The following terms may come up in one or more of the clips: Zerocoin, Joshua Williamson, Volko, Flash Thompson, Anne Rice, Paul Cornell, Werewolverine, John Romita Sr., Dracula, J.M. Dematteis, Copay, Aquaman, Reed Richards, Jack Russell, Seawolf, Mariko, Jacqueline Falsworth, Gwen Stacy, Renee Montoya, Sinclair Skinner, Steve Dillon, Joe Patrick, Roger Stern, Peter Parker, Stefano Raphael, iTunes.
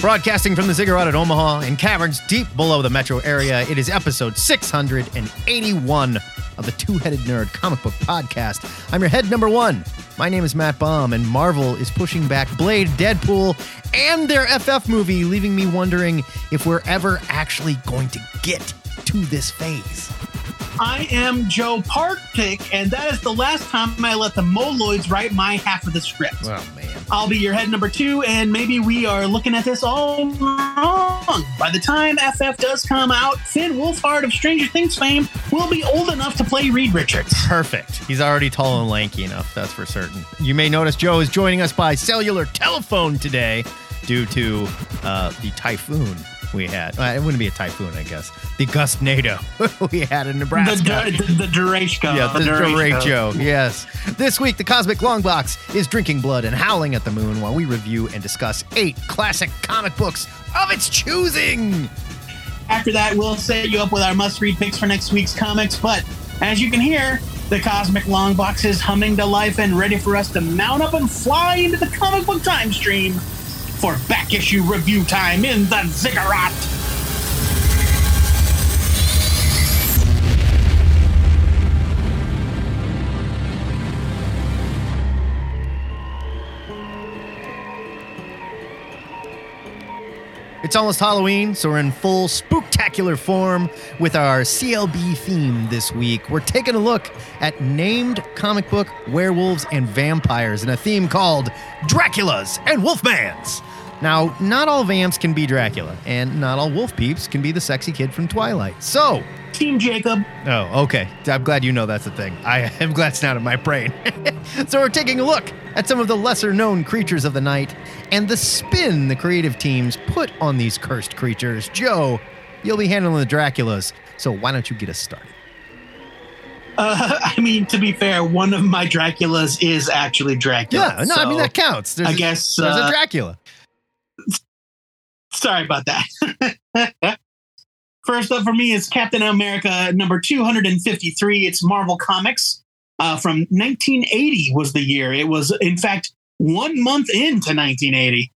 Broadcasting from the Ziggurat at Omaha in caverns deep below the metro area, it is episode 681 of the Two-Headed Nerd comic book podcast. I'm your head number one. My name is Matt Baum, and Marvel is pushing back Blade, Deadpool, and their FF movie, leaving me wondering if we're ever actually going to get to this phase. I am Joe Partpick, and that is the last time I let the Moloids write my half of the script. Oh, man. I'll be your head number two, and maybe we are looking at this all wrong. By the time FF does come out, Finn Wolfhard of Stranger Things fame will be old enough to play Reed Richards. Perfect. He's already tall and lanky enough, that's for certain. You may notice Joe is joining us by cellular telephone today due to the typhoon we had. Well, it wouldn't be a typhoon, I guess. The gustnado we had in Nebraska. The derecho. Yeah, the derecho. Yes. This week, the Cosmic Long Box is drinking blood and howling at the moon while we review and discuss 8 classic comic books of its choosing. After that, we'll set you up with our must-read picks for next week's comics. But as you can hear, the Cosmic Long Box is humming to life and ready for us to mount up and fly into the comic book time stream for back issue review time in the Ziggurat. It's almost Halloween, so we're in full spooktacular form with our CLB theme this week. We're taking a look at named comic book werewolves and vampires in a theme called Draculas and Wolfmans. Now, not all vamps can be Dracula, and not all wolf peeps can be the sexy kid from Twilight. So, Team Jacob. Oh, okay. I'm glad you know that's a thing. I am glad it's not in my brain. So we're taking a look at some of the lesser-known creatures of the night and the spin the creative teams put on these cursed creatures. Joe, you'll be handling the Draculas, so why don't you get us started? I mean, to be fair, one of my Draculas is actually Dracula. Yeah, no, so I mean, that counts. There's, I guess, there's a Dracula. Sorry about that. First up for me is Captain America number 253. It's Marvel Comics from 1980 was the year. It was, in fact, 1 month into 1980.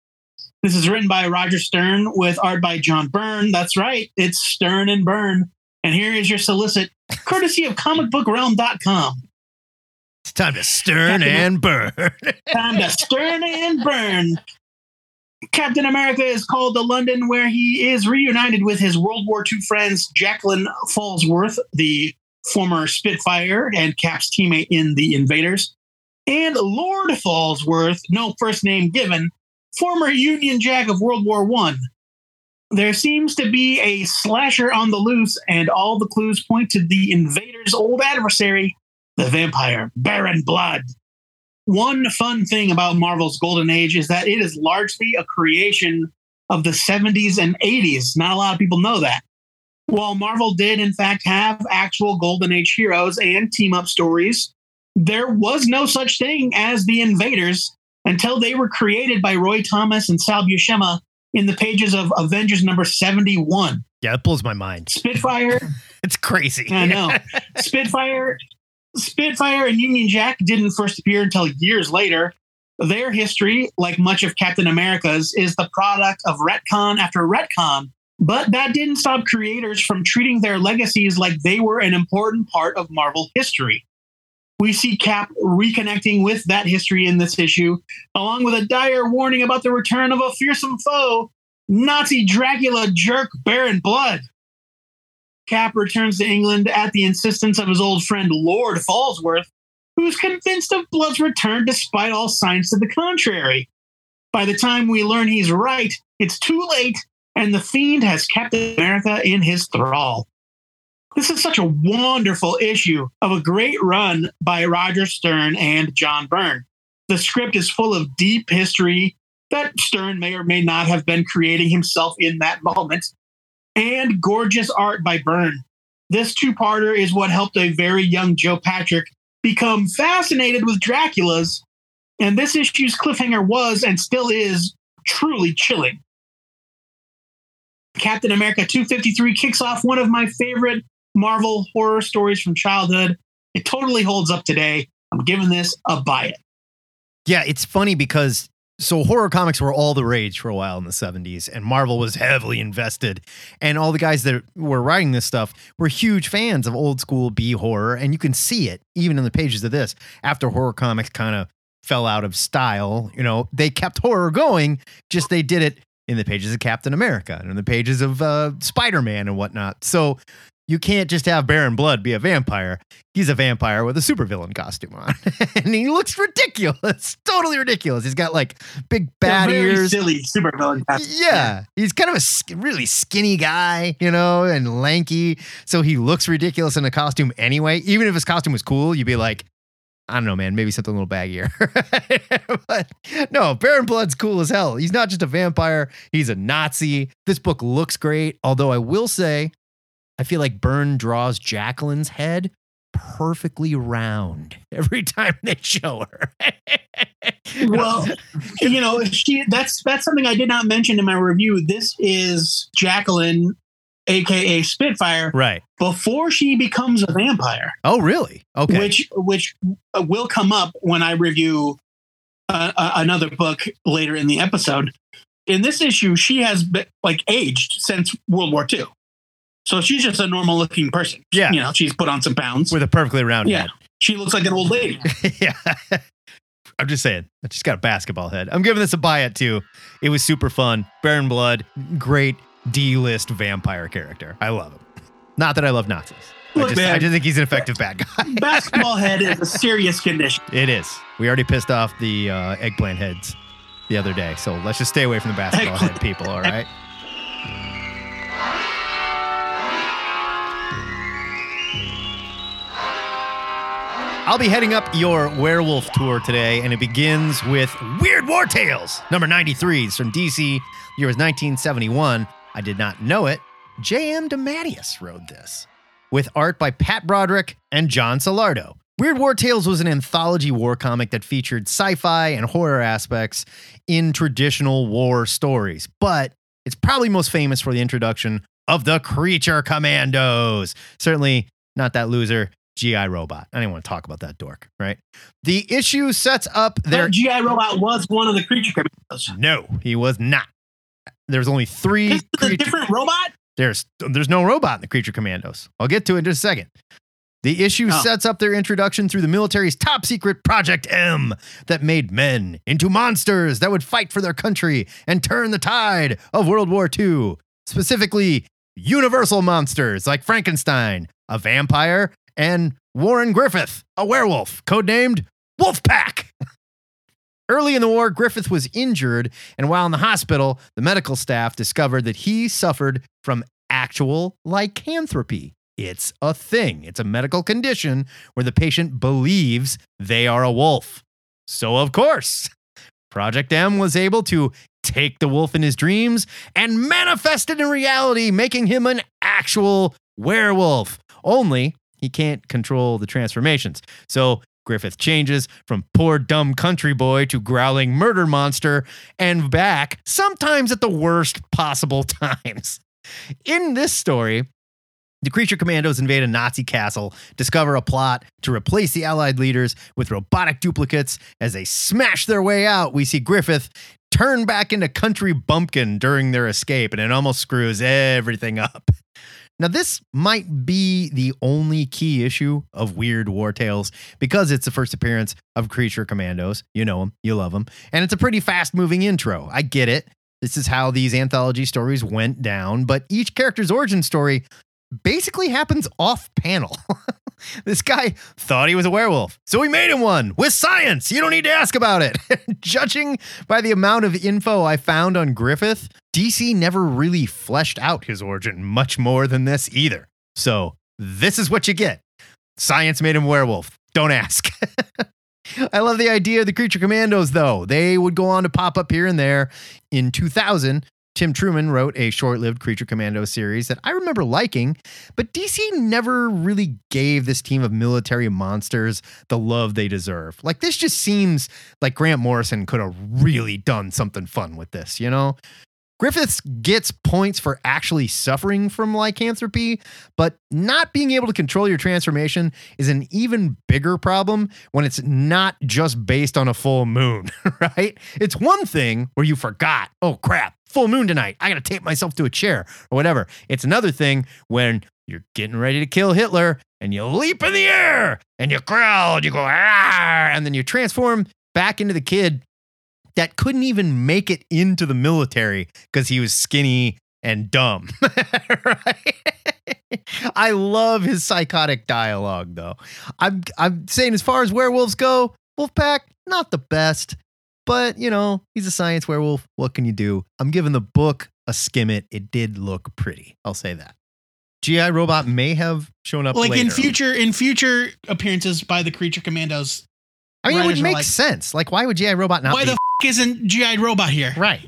This is written by Roger Stern with art by John Byrne. That's right. It's Stern and Byrne. And here is your solicit, courtesy of comicbookrealm.com. It's time to Stern and Byrne. Time to Stern and Byrne. Captain America is called to London, where he is reunited with his World War II friends, Jacqueline Falsworth, the former Spitfire and Cap's teammate in The Invaders, and Lord Falsworth, no first name given, former Union Jack of World War I. There seems to be a slasher on the loose, and all the clues point to the Invaders' old adversary, the vampire Baron Blood. One fun thing about Marvel's Golden Age is that it is largely a creation of the 70s and 80s. Not a lot of people know that. While Marvel did, in fact, have actual Golden Age heroes and team-up stories, there was no such thing as the Invaders until they were created by Roy Thomas and Sal Buscema in the pages of Avengers number 71. Yeah, that blows my mind. Spitfire. It's crazy. I know. Spitfire and Union Jack didn't first appear until years later. Their history, like much of Captain America's, is the product of retcon after retcon, but that didn't stop creators from treating their legacies like they were an important part of Marvel history. We see Cap reconnecting with that history in this issue, along with a dire warning about the return of a fearsome foe, Nazi Dracula jerk Baron Blood. Cap returns to England at the insistence of his old friend Lord Falsworth, who's convinced of Blood's return despite all signs to the contrary. By the time we learn he's right, it's too late, and the Fiend has Captain America in his thrall. This is such a wonderful issue of a great run by Roger Stern and John Byrne. The script is full of deep history that Stern may or may not have been creating himself in that moment, and gorgeous art by Byrne. This two-parter is what helped a very young Joe Patrick become fascinated with Draculas, and this issue's cliffhanger was and still is truly chilling. Captain America 253 kicks off one of my favorite Marvel horror stories from childhood. It totally holds up today. I'm giving this a buy it. Yeah, it's funny because horror comics were all the rage for a while in the 70s, and Marvel was heavily invested. And all the guys that were writing this stuff were huge fans of old school B horror, and you can see it even in the pages of this. After horror comics kind of fell out of style, you know, they kept horror going, just they did it in the pages of Captain America and in the pages of Spider-Man and whatnot. So you can't just have Baron Blood be a vampire. He's a vampire with a supervillain costume on. And he looks ridiculous. Totally ridiculous. He's got like big bat ears. Silly supervillain costume. Yeah. He's kind of a really skinny guy, you know, and lanky. So he looks ridiculous in a costume anyway. Even if his costume was cool, you'd be like, I don't know, man, maybe something a little baggier. But no, Baron Blood's cool as hell. He's not just a vampire. He's a Nazi. This book looks great. Although I will say, I feel like Byrne draws Jacqueline's head perfectly round every time they show her. Well, you know, that's something I did not mention in my review. This is Jacqueline, a.k.a. Spitfire, right, before she becomes a vampire. Oh, really? Okay. Which will come up when I review another book later in the episode. In this issue, she has been, like, aged since World War II. So she's just a normal looking person. Yeah. You know, she's put on some pounds. With a perfectly round head. She looks like an old lady. Yeah. I'm just saying. She's got a basketball head. I'm giving this a buy it too. It was super fun. Baron Blood, great D-list vampire character. I love him. Not that I love Nazis. Look, I just think he's an effective bad guy. Basketball head is a serious condition. It is. We already pissed off the eggplant heads the other day. So let's just stay away from the basketball head people, all right? I'll be heading up your werewolf tour today, and it begins with Weird War Tales, number 93. It's from DC. The year was 1971. I did not know it. J.M. Dematteis wrote this, with art by Pat Broderick and John Salardo. Weird War Tales was an anthology war comic that featured sci-fi and horror aspects in traditional war stories, but it's probably most famous for the introduction of the Creature Commandos. Certainly not that loser G.I. Robot. I didn't want to talk about that dork, right? The issue sets up their... But G.I. Robot was one of the Creature Commandos. No, he was not. There's only three... This is a different robot? There's no robot in the Creature Commandos. I'll get to it in just a second. The issue sets up their introduction through the military's top secret Project M that made men into monsters that would fight for their country and turn the tide of World War II. Specifically, universal monsters like Frankenstein, a vampire, and Warren Griffith, a werewolf, codenamed Wolfpack. Early in the war, Griffith was injured, and while in the hospital, the medical staff discovered that he suffered from actual lycanthropy. It's a thing. It's a medical condition where the patient believes they are a wolf. So, of course, Project M was able to take the wolf in his dreams and manifest it in reality, making him an actual werewolf. Only... he can't control the transformations. So Griffith changes from poor dumb country boy to growling murder monster and back, sometimes at the worst possible times. In this story, the Creature Commandos invade a Nazi castle, discover a plot to replace the Allied leaders with robotic duplicates. As they smash their way out, we see Griffith turn back into Country Bumpkin during their escape, and it almost screws everything up. Now, this might be the only key issue of Weird War Tales because it's the first appearance of Creature Commandos. You know them, you love them, and it's a pretty fast-moving intro. I get it. This is how these anthology stories went down, but each character's origin story basically happens off-panel. This guy thought he was a werewolf, so we made him one with science. You don't need to ask about it. Judging by the amount of info I found on Griffith, DC never really fleshed out his origin much more than this either. So this is what you get. Science made him a werewolf. Don't ask. I love the idea of the Creature Commandos, though. They would go on to pop up here and there. In 2000, Tim Truman wrote a short-lived Creature Commando series that I remember liking, but DC never really gave this team of military monsters the love they deserve. Like, this just seems like Grant Morrison could have really done something fun with this, you know? Griffiths gets points for actually suffering from lycanthropy, but not being able to control your transformation is an even bigger problem when it's not just based on a full moon, right? It's one thing where you forgot, oh crap, full moon tonight, I gotta tape myself to a chair or whatever. It's another thing when you're getting ready to kill Hitler and you leap in the air and you growl and you go, ah, and then you transform back into the kid that couldn't even make it into the military because he was skinny and dumb. Right? I love his psychotic dialogue, though. I'm saying, as far as werewolves go, Wolfpack, not the best. But, you know, he's a science werewolf. What can you do? I'm giving the book a skim it. It did look pretty. I'll say that. G.I. Robot may have shown up later. in future appearances by the Creature Commandos. I mean, it would make sense. Like, why would G.I. Robot not be? Why the f*** isn't G.I. Robot here? Right.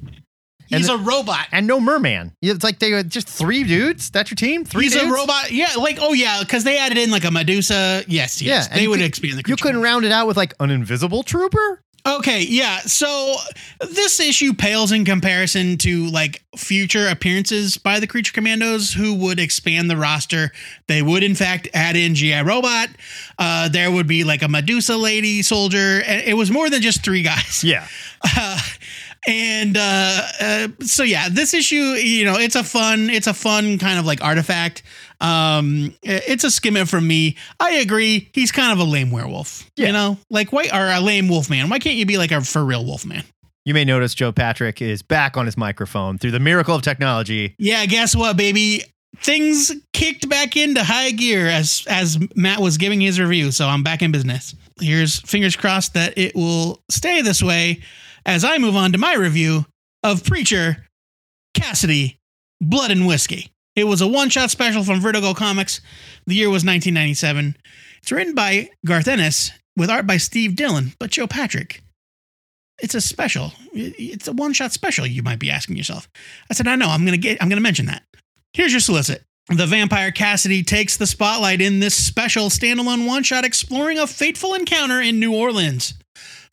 He's a robot. And no merman. It's like they were just three dudes. That's your team? Three dudes? He's a robot. Yeah, like, oh, yeah, because they added in, like, a Medusa. Yes. Yeah, they would expand the creature. You couldn't round it out with, like, an invisible trooper? Okay, yeah. So this issue pales in comparison to, like, future appearances by the Creature Commandos, who would expand the roster. They would, in fact, add in G.I. Robot. There would be like a Medusa lady soldier. It was more than just three guys. Yeah. So yeah, this issue, you know, it's a fun kind of like artifact. It's a skim it from me. I agree. He's kind of a lame werewolf, you know, like why are a lame wolf man? Why can't you be like a for real wolf man? You may notice Joe Patrick is back on his microphone through the miracle of technology. Yeah. Guess what, baby? Things kicked back into high gear as Matt was giving his review. So I'm back in business. Here's fingers crossed that it will stay this way as I move on to my review of Preacher, Cassidy, Blood and Whiskey. It was a one-shot special from Vertigo Comics. The year was 1997. It's written by Garth Ennis with art by Steve Dillon, but Joe Patrick. It's a special. It's a one-shot special, you might be asking yourself. I said, I know, I'm going to mention that. Here's your solicit. The vampire Cassidy takes the spotlight in this special standalone one-shot exploring a fateful encounter in New Orleans.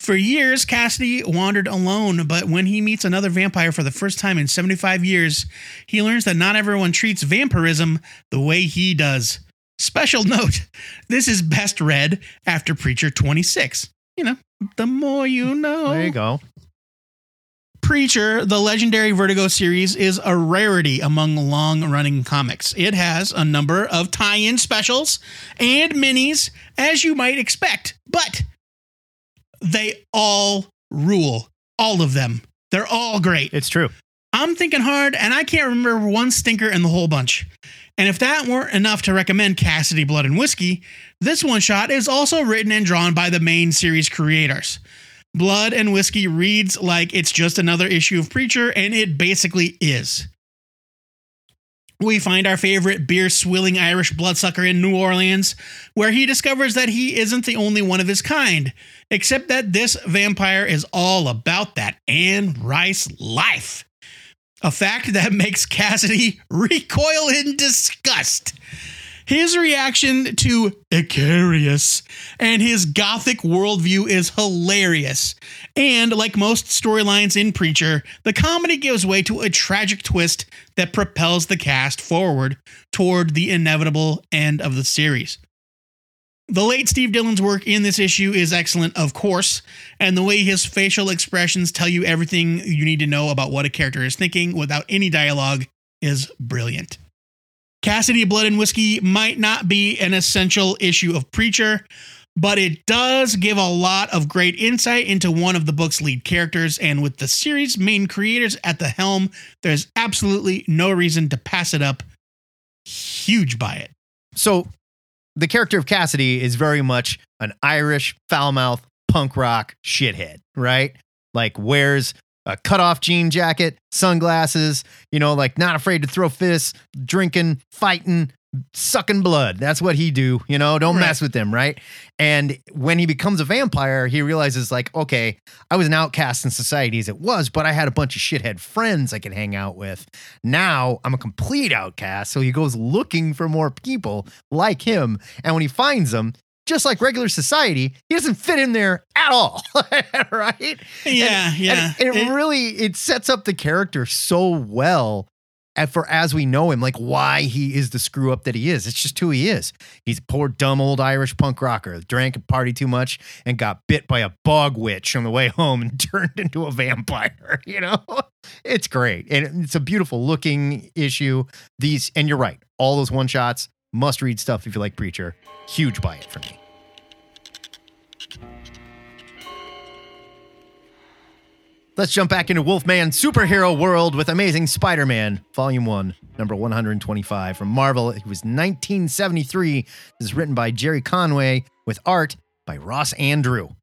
For years, Cassidy wandered alone, but when he meets another vampire for the first time in 75 years, he learns that not everyone treats vampirism the way he does. Special note, this is best read after Preacher 26. You know, the more you know. There you go. Preacher, the legendary Vertigo series, is a rarity among long-running comics. It has a number of tie-in specials and minis, as you might expect, but they all rule. All of them. They're all great. It's true. I'm thinking hard, and I can't remember one stinker in the whole bunch. And if that weren't enough to recommend Cassidy, Blood and Whiskey, this one shot is also written and drawn by the main series creators. Blood and Whiskey reads like it's just another issue of Preacher, and it basically is. We find our favorite beer-swilling Irish bloodsucker in New Orleans, where he discovers that he isn't the only one of his kind, except that this vampire is all about that Anne Rice life. A fact that makes Cassidy recoil in disgust. His reaction to Icarius and his gothic worldview is hilarious. And like most storylines in Preacher, the comedy gives way to a tragic twist that propels the cast forward toward the inevitable end of the series. The late Steve Dillon's work in this issue is excellent, of course, and the way his facial expressions tell you everything you need to know about what a character is thinking without any dialogue is brilliant. Cassidy, Blood and Whiskey might not be an essential issue of Preacher, but it does give a lot of great insight into one of the book's lead characters, and with the series' main creators at the helm, there's absolutely no reason to pass it up. Huge by it. So the character of Cassidy is very much an Irish foul-mouth punk rock shithead, right? Like, wears a cut-off jean jacket, sunglasses, you know, like not afraid to throw fists, drinking, fighting, sucking blood. That's what he do, you know, don't mess with him, right? And when he becomes a vampire, he realizes, like, okay, I was an outcast in society as it was, but I had a bunch of shithead friends I could hang out with. Now I'm a complete outcast. So he goes looking for more people like him. And when he finds them, just like regular society, he doesn't fit in there at all. Right? Yeah, yeah. And it really, it sets up the character so well. For as we know him, like why he is the screw up that he is. It's just who he is. He's a poor, dumb old Irish punk rocker, drank and partied too much and got bit by a bog witch on the way home and turned into a vampire. You know, it's great. And it's a beautiful looking issue. These, and you're right, all those one shots, must read stuff if you like Preacher. Huge buy it for me. Let's jump back into Wolfman Superhero World with Amazing Spider-Man, Volume 1, number 125 from Marvel. It was 1973. This is written by Gerry Conway with art by Ross Andru.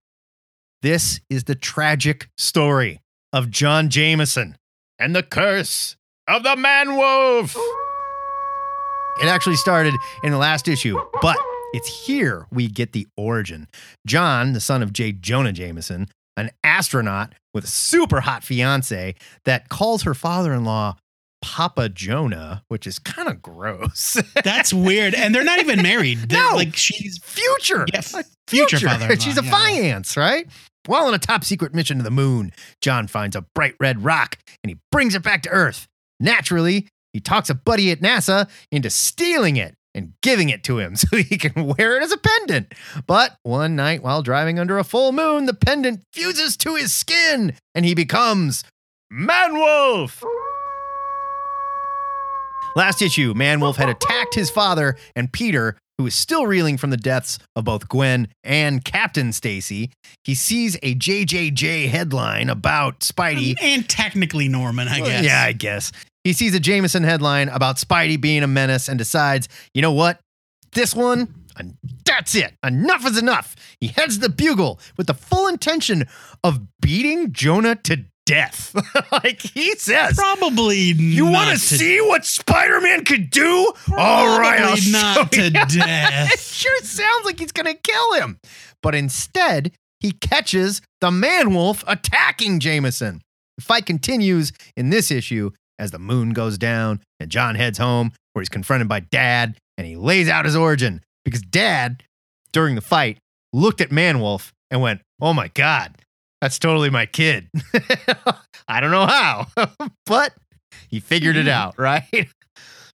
This is the tragic story of John Jameson and the curse of the Man-Wolf. It actually started in the last issue, but it's here we get the origin. John, the son of J. Jonah Jameson, an astronaut with a super hot fiance that calls her father-in-law Papa Jonah, which is kind of gross. That's weird. And they're not even married. No, like she's future. Yes, future father-in-law. She's a finance, right? While on a top secret mission to the moon, John finds a bright red rock and he brings it back to Earth. Naturally, he talks a buddy at NASA into stealing it and giving it to him so he can wear it as a pendant. But one night while driving under a full moon, the pendant fuses to his skin and he becomes Man-Wolf. Last issue, Man-Wolf had attacked his father and Peter, who is still reeling from the deaths of both Gwen and Captain Stacy. He sees a JJJ headline about Spidey. And technically Norman, I guess. Yeah, I guess. He sees a Jameson headline about Spidey being a menace and decides, you know what? This one, that's it. Enough is enough. He heads the Bugle with the full intention of beating Jonah to death. Like he says. Probably you want to see what Spider-Man could do? All right, I'll not show to you. Death. It sure sounds like he's going to kill him. But instead, he catches the Man-Wolf attacking Jameson. The fight continues in this issue as the moon goes down and John heads home where he's confronted by Dad and he lays out his origin because Dad, during the fight, looked at Man-Wolf and went, oh my God, that's totally my kid. I don't know how, but he figured it out, right?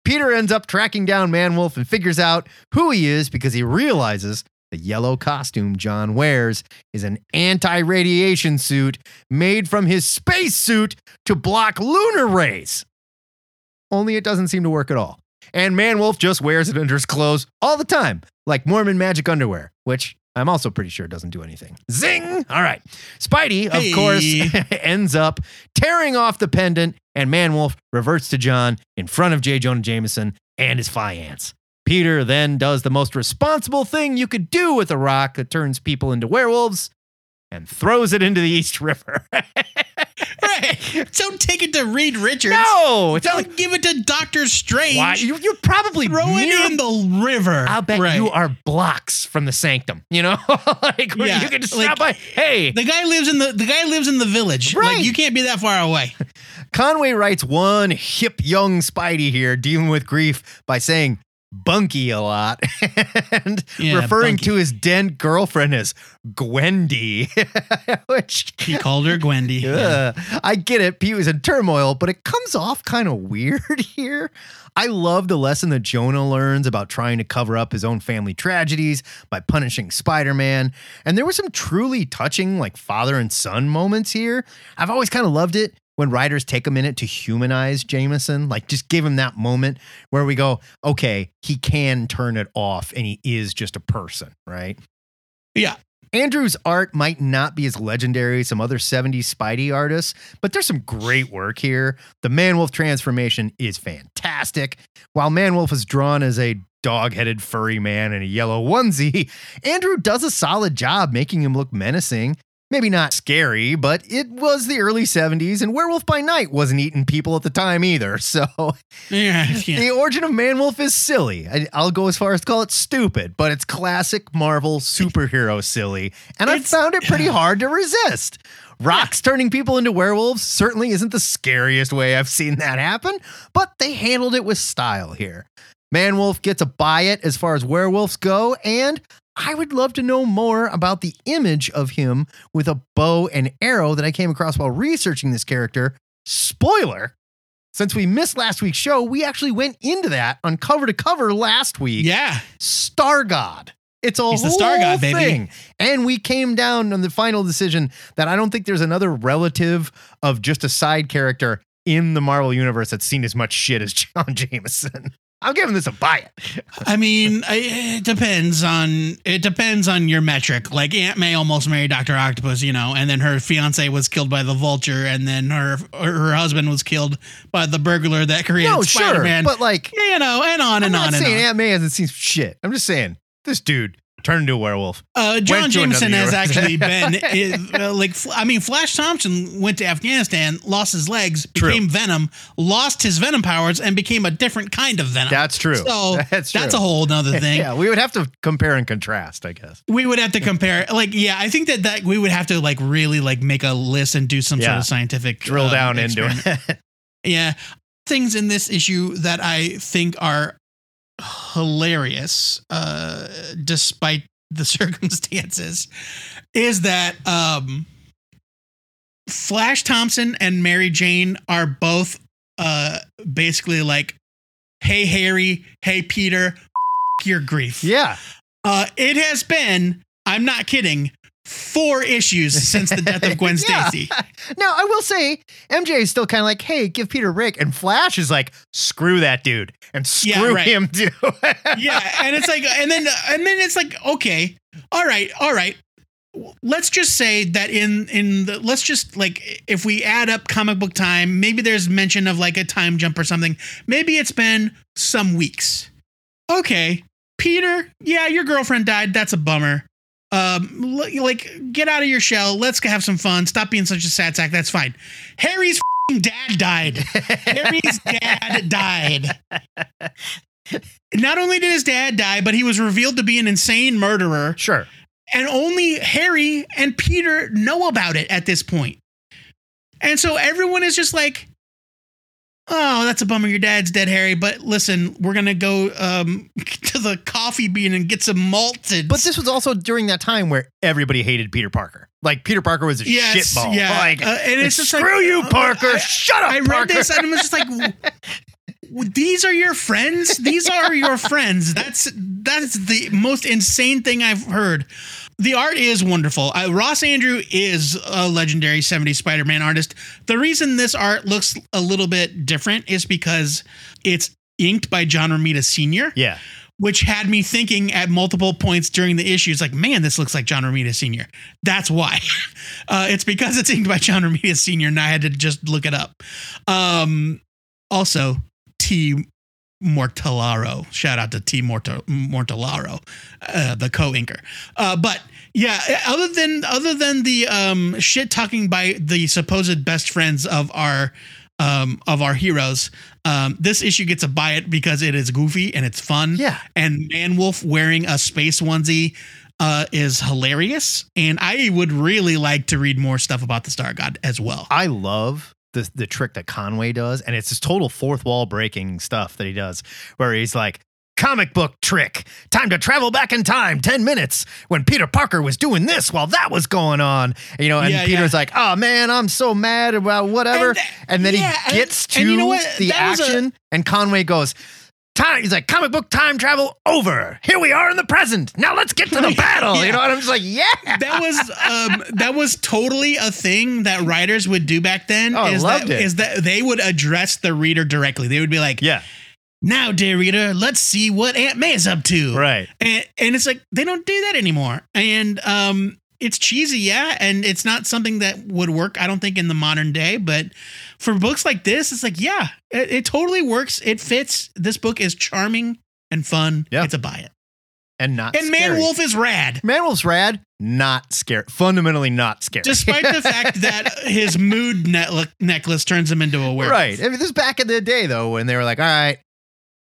Peter ends up tracking down Man-Wolf and figures out who he is because he realizes the yellow costume John wears is an anti-radiation suit made from his space suit to block lunar rays. Only it doesn't seem to work at all. And Man-Wolf just wears it under his clothes all the time, like Mormon magic underwear, which I'm also pretty sure doesn't do anything. Zing! All right. Spidey, of course, ends up tearing off the pendant, and Man-Wolf reverts to John in front of J. Jonah Jameson and his fiance. Peter then does the most responsible thing you could do with a rock that turns people into werewolves and throws it into the East River. Right. Don't take it to Reed Richards. No. Don't give it to Doctor Strange. Why? You're probably throw it in the river. I'll bet you are blocks from the Sanctum. You know? Like where you can just stop by. Hey. The guy lives in the village. Right. Like you can't be that far away. Conway writes one hip young Spidey here dealing with grief by saying Bunky a lot and referring to his dead girlfriend as Gwendy, which he called her Gwendy. I get it. Pete was in turmoil, but it comes off kind of weird here. I love the lesson that Jonah learns about trying to cover up his own family tragedies by punishing Spider-Man. And there were some truly touching, like father and son moments here. I've always kind of loved it when writers take a minute to humanize Jameson, like just give him that moment where we go, okay, he can turn it off and he is just a person, right? Yeah. Andru's art might not be as legendary as some other 70s Spidey artists, but there's some great work here. The Man-Wolf transformation is fantastic. While Man-Wolf is drawn as a dog-headed furry man in a yellow onesie, Andru does a solid job making him look menacing. Maybe not scary, but it was the early 70s, and Werewolf by Night wasn't eating people at the time either, so... Yeah. The origin of Man-Wolf is silly. I'll go as far as to call it stupid, but it's classic Marvel superhero silly, and I found it pretty hard to resist. Rocks turning people into werewolves certainly isn't the scariest way I've seen that happen, but they handled it with style here. Man-Wolf gets a buy it as far as werewolves go, and... I would love to know more about the image of him with a bow and arrow that I came across while researching this character. Spoiler, since we missed last week's show, we actually went into that on cover to cover last week. Yeah. Star God. He's the Star God, baby. Thing. And we came down on the final decision that I don't think there's another relative of just a side character in the Marvel Universe that's seen as much shit as John Jameson. I'm giving this a buy it. I mean, it depends on your metric. Like Aunt May almost married Dr. Octopus, you know, and then her fiance was killed by the Vulture, and then her husband was killed by the burglar that created Spider-Man. Sure, but like, you know, and on and on. I'm not saying Aunt May hasn't seen shit. I'm just saying this dude turned into a werewolf. John Jameson has actually been Flash Thompson went to Afghanistan, lost his legs, became Venom, lost his Venom powers, and became a different kind of Venom. That's true. So that's a whole nother thing. Yeah, we would have to compare and contrast, I guess. We would have to compare. I think that we would have to really make a list and do some sort of scientific drill down experiment. Into it. Yeah. Things in this issue that I think are hilarious, despite the circumstances, is that Flash Thompson and Mary Jane are both basically like, hey Harry, hey Peter, your grief. Yeah. It has been, I'm not kidding, 4 issues since the death of Gwen Stacy. Now, I will say, MJ is still kind of like, hey, give Peter Rick. And Flash is like, screw that dude. And screw him, too. And it's like, and then it's like, okay, all right. Let's just say that if we add up comic book time, maybe there's mention of a time jump or something. Maybe it's been some weeks. Okay, Peter, your girlfriend died. That's a bummer. Get out of your shell. Let's have some fun. Stop being such a sad sack. That's fine. Harry's dad died. Harry's dad died. Not only did his dad die, but he was revealed to be an insane murderer. Sure. And only Harry and Peter know about it at this point. And so everyone is just like, oh, that's a bummer. Your dad's dead, Harry. But listen, we're going to go to the coffee bean and get some malted. But this was also during that time where everybody hated Peter Parker. Like, Peter Parker was a shitball. Yeah. And it's just screw you, Parker. Shut up, Parker. I read this and I was just like... These are your friends? These are your friends. That's the most insane thing I've heard. The art is wonderful. Ross Andru is a legendary 70s Spider-Man artist. The reason this art looks a little bit different is because it's inked by John Romita Sr. Yeah. Which had me thinking at multiple points during the issues, like, man, this looks like John Romita Sr. That's why. It's because it's inked by John Romita Sr. and I had to just look it up. Also... T. Mortellaro. Shout out to T. Mortellaro, the co-inker. Other than the shit talking by the supposed best friends of our heroes, this issue gets a buy it because it is goofy and it's fun. Yeah. And Man-Wolf wearing a space onesie is hilarious. And I would really like to read more stuff about the Star God as well. I love the trick that Conway does, and it's this total fourth wall breaking stuff that he does where he's like, comic book trick, time to travel back in time 10 minutes when Peter Parker was doing this while that was going on, and Peter's like, oh man, I'm so mad about whatever, and then he gets to the action, and Conway goes, he's like, comic book time travel over. Here we are in the present. Now let's get to the battle. Yeah. You know, and I'm just like, That was totally a thing that writers would do back then. Oh, I loved that they would address the reader directly. They would be like, now, dear reader, let's see what Aunt May is up to. Right. And it's like, they don't do that anymore. And it's cheesy, and it's not something that would work, I don't think, in the modern day, but for books like this, it's like, it totally works. It fits. This book is charming and fun. Yeah. It's a buy it. and not and scary. And Manwolf is rad. Manwolf's rad, not scary. Fundamentally not scary. Despite the fact that his mood necklace turns him into a werewolf. Right. I mean, this is back in the day, though, when they were like, all right,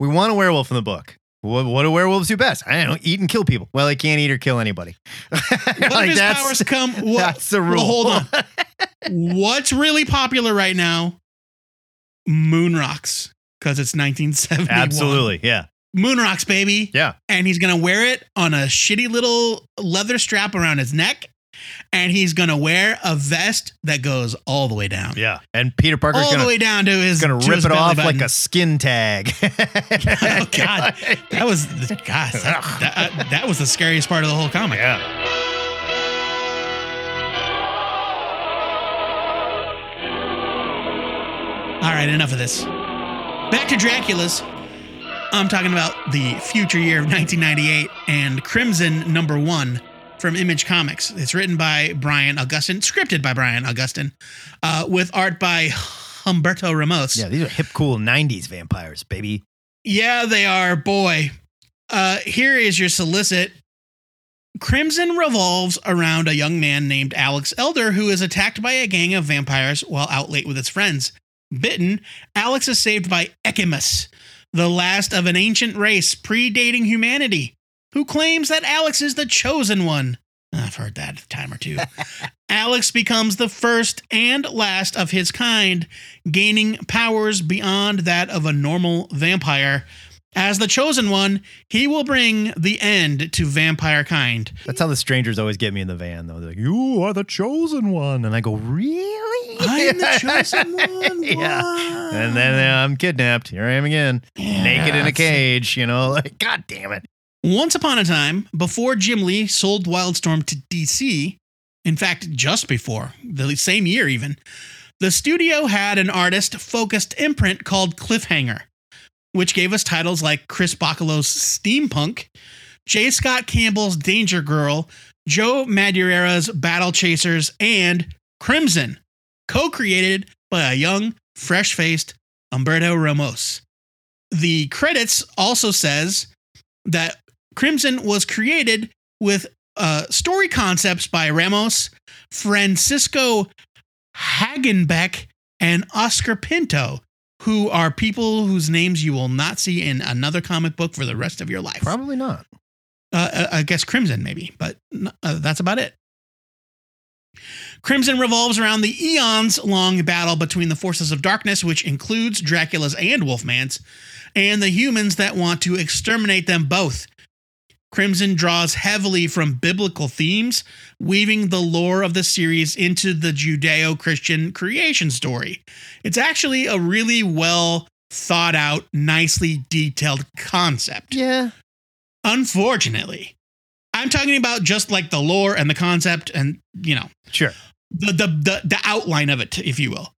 we want a werewolf in the book. What do werewolves do best? I don't know, eat and kill people. Well, they can't eat or kill anybody. Like, his powers come? What, that's the rule. Well, hold on. What's really popular right now? Moon rocks, because it's 1971. Absolutely, yeah. Moon rocks, baby. Yeah. And he's going to wear it on a shitty little leather strap around his neck, and he's going to wear a vest that goes all the way down. Yeah. And Peter Parker's all the way down to his going to rip it off button. Like a skin tag. Oh, God. That was the scariest part of the whole comic. Yeah. All right, enough of this. Back to Dracula's. I'm talking about the future year of 1998 and Crimson #1 from Image Comics. It's written by Brian Augustyn, scripted by Brian Augustyn, with art by Humberto Ramos. Yeah, these are hip, cool 90s vampires, baby. Yeah, they are, boy. Here is your solicit. Crimson revolves around a young man named Alex Elder, who is attacked by a gang of vampires while out late with his friends. Bitten, Alex is saved by Echimus, the last of an ancient race predating humanity, who claims that Alex is the chosen one. I've heard that a time or two. Alex becomes the first and last of his kind, gaining powers beyond that of a normal vampire. As the chosen one, he will bring the end to vampire kind. That's how the strangers always get me in the van, though. They're like, you are the chosen one. And I go, really? I'm the chosen one? Yeah. Why? And then I'm kidnapped. Here I am again. Yeah, naked in a cage, you know. Like, God damn it. Once upon a time, before Jim Lee sold Wildstorm to DC, in fact, just before, the same year even, the studio had an artist-focused imprint called Cliffhanger, which gave us titles like Chris Bacalo's Steampunk, J. Scott Campbell's Danger Girl, Joe Madureira's Battle Chasers, and Crimson, co-created by a young, fresh-faced Humberto Ramos. The credits also says that Crimson was created with story concepts by Ramos, Francisco Hagenbeck, and Oscar Pinto, who are people whose names you will not see in another comic book for the rest of your life. Probably not. I guess Crimson, maybe, but that's about it. Crimson revolves around the eons-long battle between the forces of darkness, which includes Dracula's and Wolfman's, and the humans that want to exterminate them both. Crimson draws heavily from biblical themes, weaving the lore of the series into the Judeo-Christian creation story. It's actually a really well thought out, nicely detailed concept. Yeah. Unfortunately, I'm talking about just like the lore and the concept and, you know, sure, the outline of it, if you will.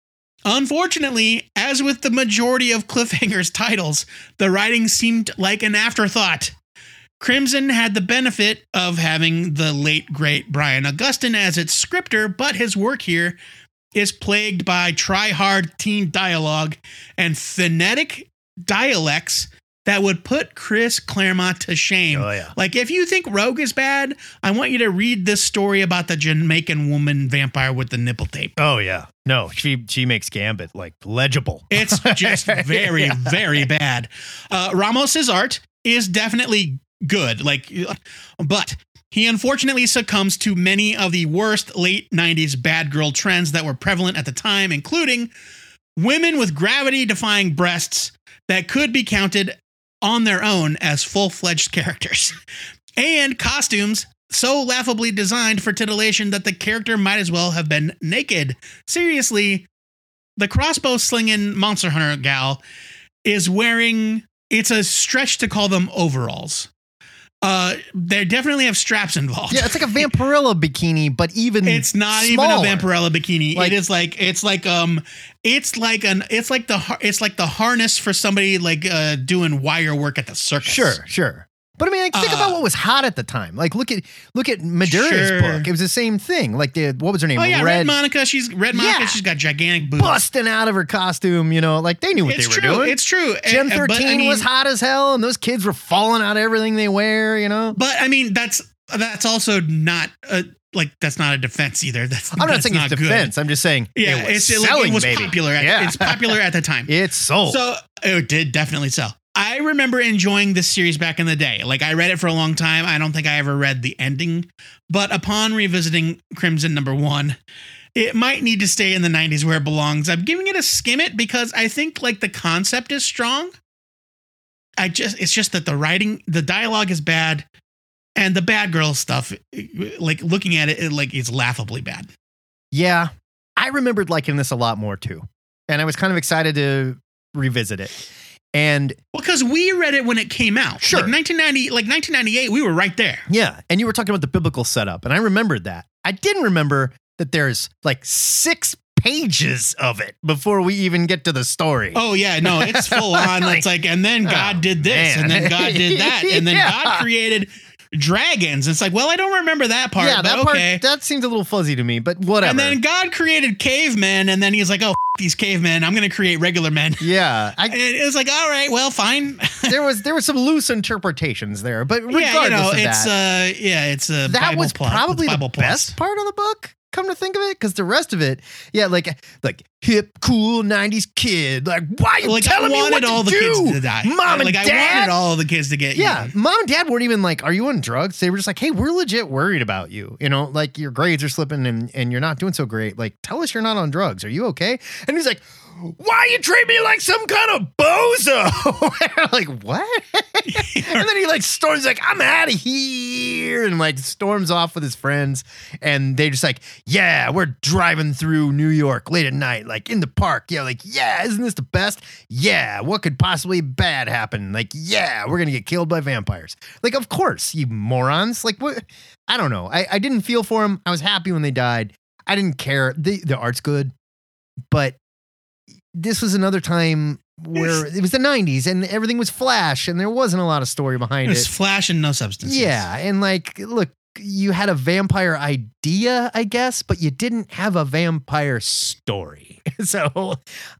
Unfortunately, as with the majority of Cliffhanger's titles, the writing seemed like an afterthought. Crimson had the benefit of having the late, great Brian Augustyn as its scripter, but his work here is plagued by try-hard teen dialogue and phonetic dialects that would put Chris Claremont to shame. Oh, yeah. Like, if you think Rogue is bad, I want you to read this story about the Jamaican woman vampire with the nipple tape. Oh, yeah. No, she makes Gambit, like, legible. It's just very, yeah, very bad. Ramos's art is definitely good, like, but he unfortunately succumbs to many of the worst late 90s bad girl trends that were prevalent at the time, including women with gravity-defying breasts that could be counted on their own as full-fledged characters, and costumes so laughably designed for titillation that the character might as well have been naked. Seriously, the crossbow-slinging monster hunter gal is wearing, it's a stretch to call them overalls. They definitely have straps involved. Yeah, it's like a Vampirella bikini, but even it's not smaller. Even a Vampirella bikini. Like, it's like the harness for somebody like doing wire work at the circus. Sure, sure. But I mean, like, think about what was hot at the time. Like, look at Madura's book. It was the same thing. Like, what was her name? Oh yeah, Red Monica. She's got gigantic boobs, busting out of her costume. You know, like they knew what they were doing. It's true. Gem 13 was hot as hell, and those kids were falling out of everything they wear. You know. But I mean, that's also not that's not a defense either. I'm not saying it's a defense. I'm just saying it was popular. It's popular at the time. It sold. So it did definitely sell. I remember enjoying this series back in the day. Like, I read it for a long time. I don't think I ever read the ending, but upon revisiting Crimson #1, it might need to stay in the 90s where it belongs. I'm giving it a skim it because I think like the concept is strong. It's just that the writing, the dialogue is bad, and the bad girl stuff, like looking at it, it's laughably bad. Yeah. I remembered liking this a lot more too. And I was kind of excited to revisit it. And because we read it when it came out, sure, like 1998, we were right there. Yeah, and you were talking about the biblical setup, and I remembered that. I didn't remember that there's like 6 pages of it before we even get to the story. Oh yeah, no, it's full on. It's like, and then God did this, and then God did that, and then God created dragons. It's like, well, I don't remember that part. Yeah, that part that seems a little fuzzy to me, but whatever. And then God created cavemen, and then he's like, oh, these cavemen, I'm gonna create regular men. Yeah, and it was like, all right, well, fine. there was some loose interpretations there, but regardless that was probably the best part of the book. Come to think of it, because the rest of it, like hip, cool '90s kid. Like, why are you telling me what to do? Mom and dad. I wanted all the kids to get. Yeah, mom and dad weren't even like, "Are you on drugs?" They were just like, "Hey, we're legit worried about you. You know, like your grades are slipping and you're not doing so great. Like, tell us you're not on drugs. Are you okay?" And he's like, "Why you treat me like some kind of bozo?" Like, what? And then he storms, like, I'm out of here, and storms off with his friends, and they just like, yeah, we're driving through New York late at night, like in the park, yeah, like, yeah, isn't this the best? Yeah, what could possibly bad happen? Like, yeah, we're gonna get killed by vampires. Like, of course, you morons. Like, what? I don't know. I didn't feel for him. I was happy when they died. I didn't care. The art's good, but this was another time where it was the 90s and everything was flash and there wasn't a lot of story behind it. It was flash and no substance. Yeah. And look, you had a vampire idea, I guess, but you didn't have a vampire story. So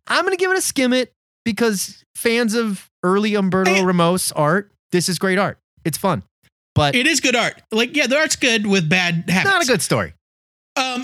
I'm going to give it a skim it because fans of early Humberto Ramos art, this is great art. It's fun, but it is good art. Like, yeah, the art's good with bad habits. Not a good story.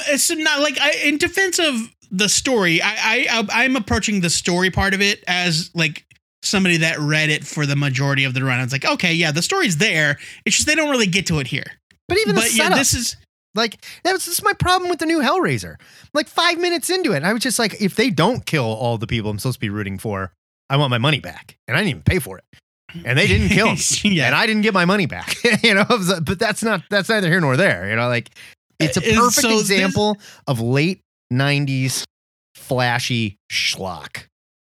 It's not like in defense of the story, I'm approaching the story part of it as like somebody that read it for the majority of the run. It's like, okay, yeah, the story's there. It's just they don't really get to it here. But even the setup, this is like this is my problem with the new Hellraiser. Like 5 minutes into it, I was just like, if they don't kill all the people I'm supposed to be rooting for, I want my money back, and I didn't even pay for it. And they didn't kill him, yeah. And I didn't get my money back. You know, but that's neither here nor there. You know, like it's a perfect example of late 90s flashy schlock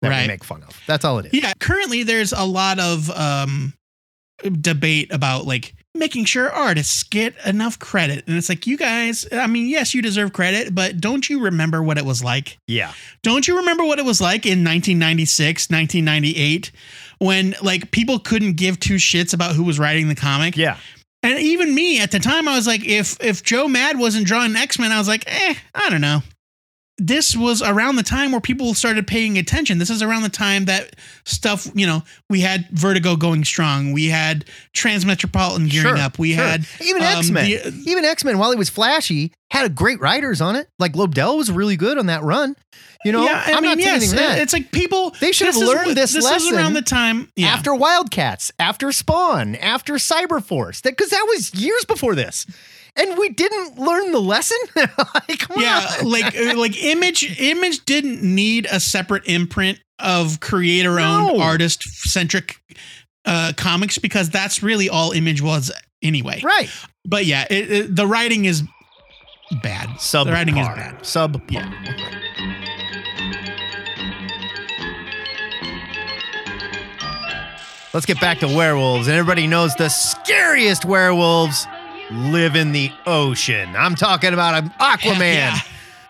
that we make fun of. That's all it is. Yeah, currently there's a lot of debate about like making sure artists get enough credit. And it's like, you guys, I mean, yes, you deserve credit, but don't you remember what it was like? Yeah. Don't you remember what it was like in 1996, 1998, when like people couldn't give two shits about who was writing the comic? Yeah. And even me at the time, I was like, if Joe Mad wasn't drawing X-Men, I was like, I don't know. This was around the time where people started paying attention. This is around the time that stuff, you know, we had Vertigo going strong. We had Transmetropolitan gearing up. We had even X-Men. Even X-Men, while it was flashy, had great writers on it. Like Lobdell was really good on that run. You know, yeah, I'm not saying that. It's like people, they should have learned this lesson. This was around the time after Wildcats, after Spawn, after Cyberforce, because that was years before this. And we didn't learn the lesson. Come on. like Image didn't need a separate imprint of creator-owned, artist-centric comics because that's really all Image was anyway. Right. But yeah, the writing is bad. Subpar. The writing is bad. Subpar. Yeah. Let's get back to werewolves, and everybody knows the scariest werewolves live in the ocean. I'm talking about Aquaman. Yeah.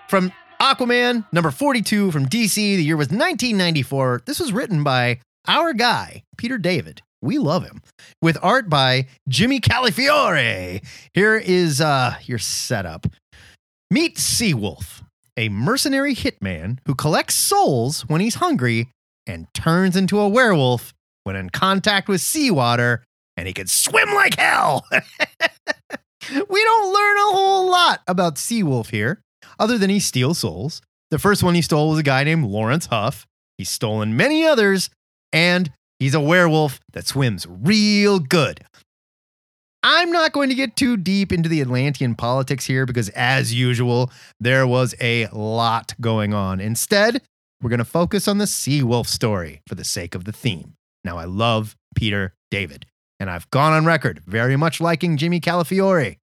From Aquaman number 42 from DC. The year was 1994. This was written by our guy, Peter David, We love him. With art by Jimmy Califiore. Here is your setup. Meet Seawolf, a mercenary hitman who collects souls when he's hungry and turns into a werewolf when in contact with seawater, and he can swim like hell. We don't learn a whole lot about Seawolf here, other than he steals souls. The first one he stole was a guy named Lawrence Huff. He's stolen many others, and he's a werewolf that swims real good. I'm not going to get too deep into the Atlantean politics here because, as usual, there was a lot going on. Instead, we're going to focus on the Seawolf story for the sake of the theme. Now, I love Peter David, and I've gone on record very much liking Jimmy Calafiore.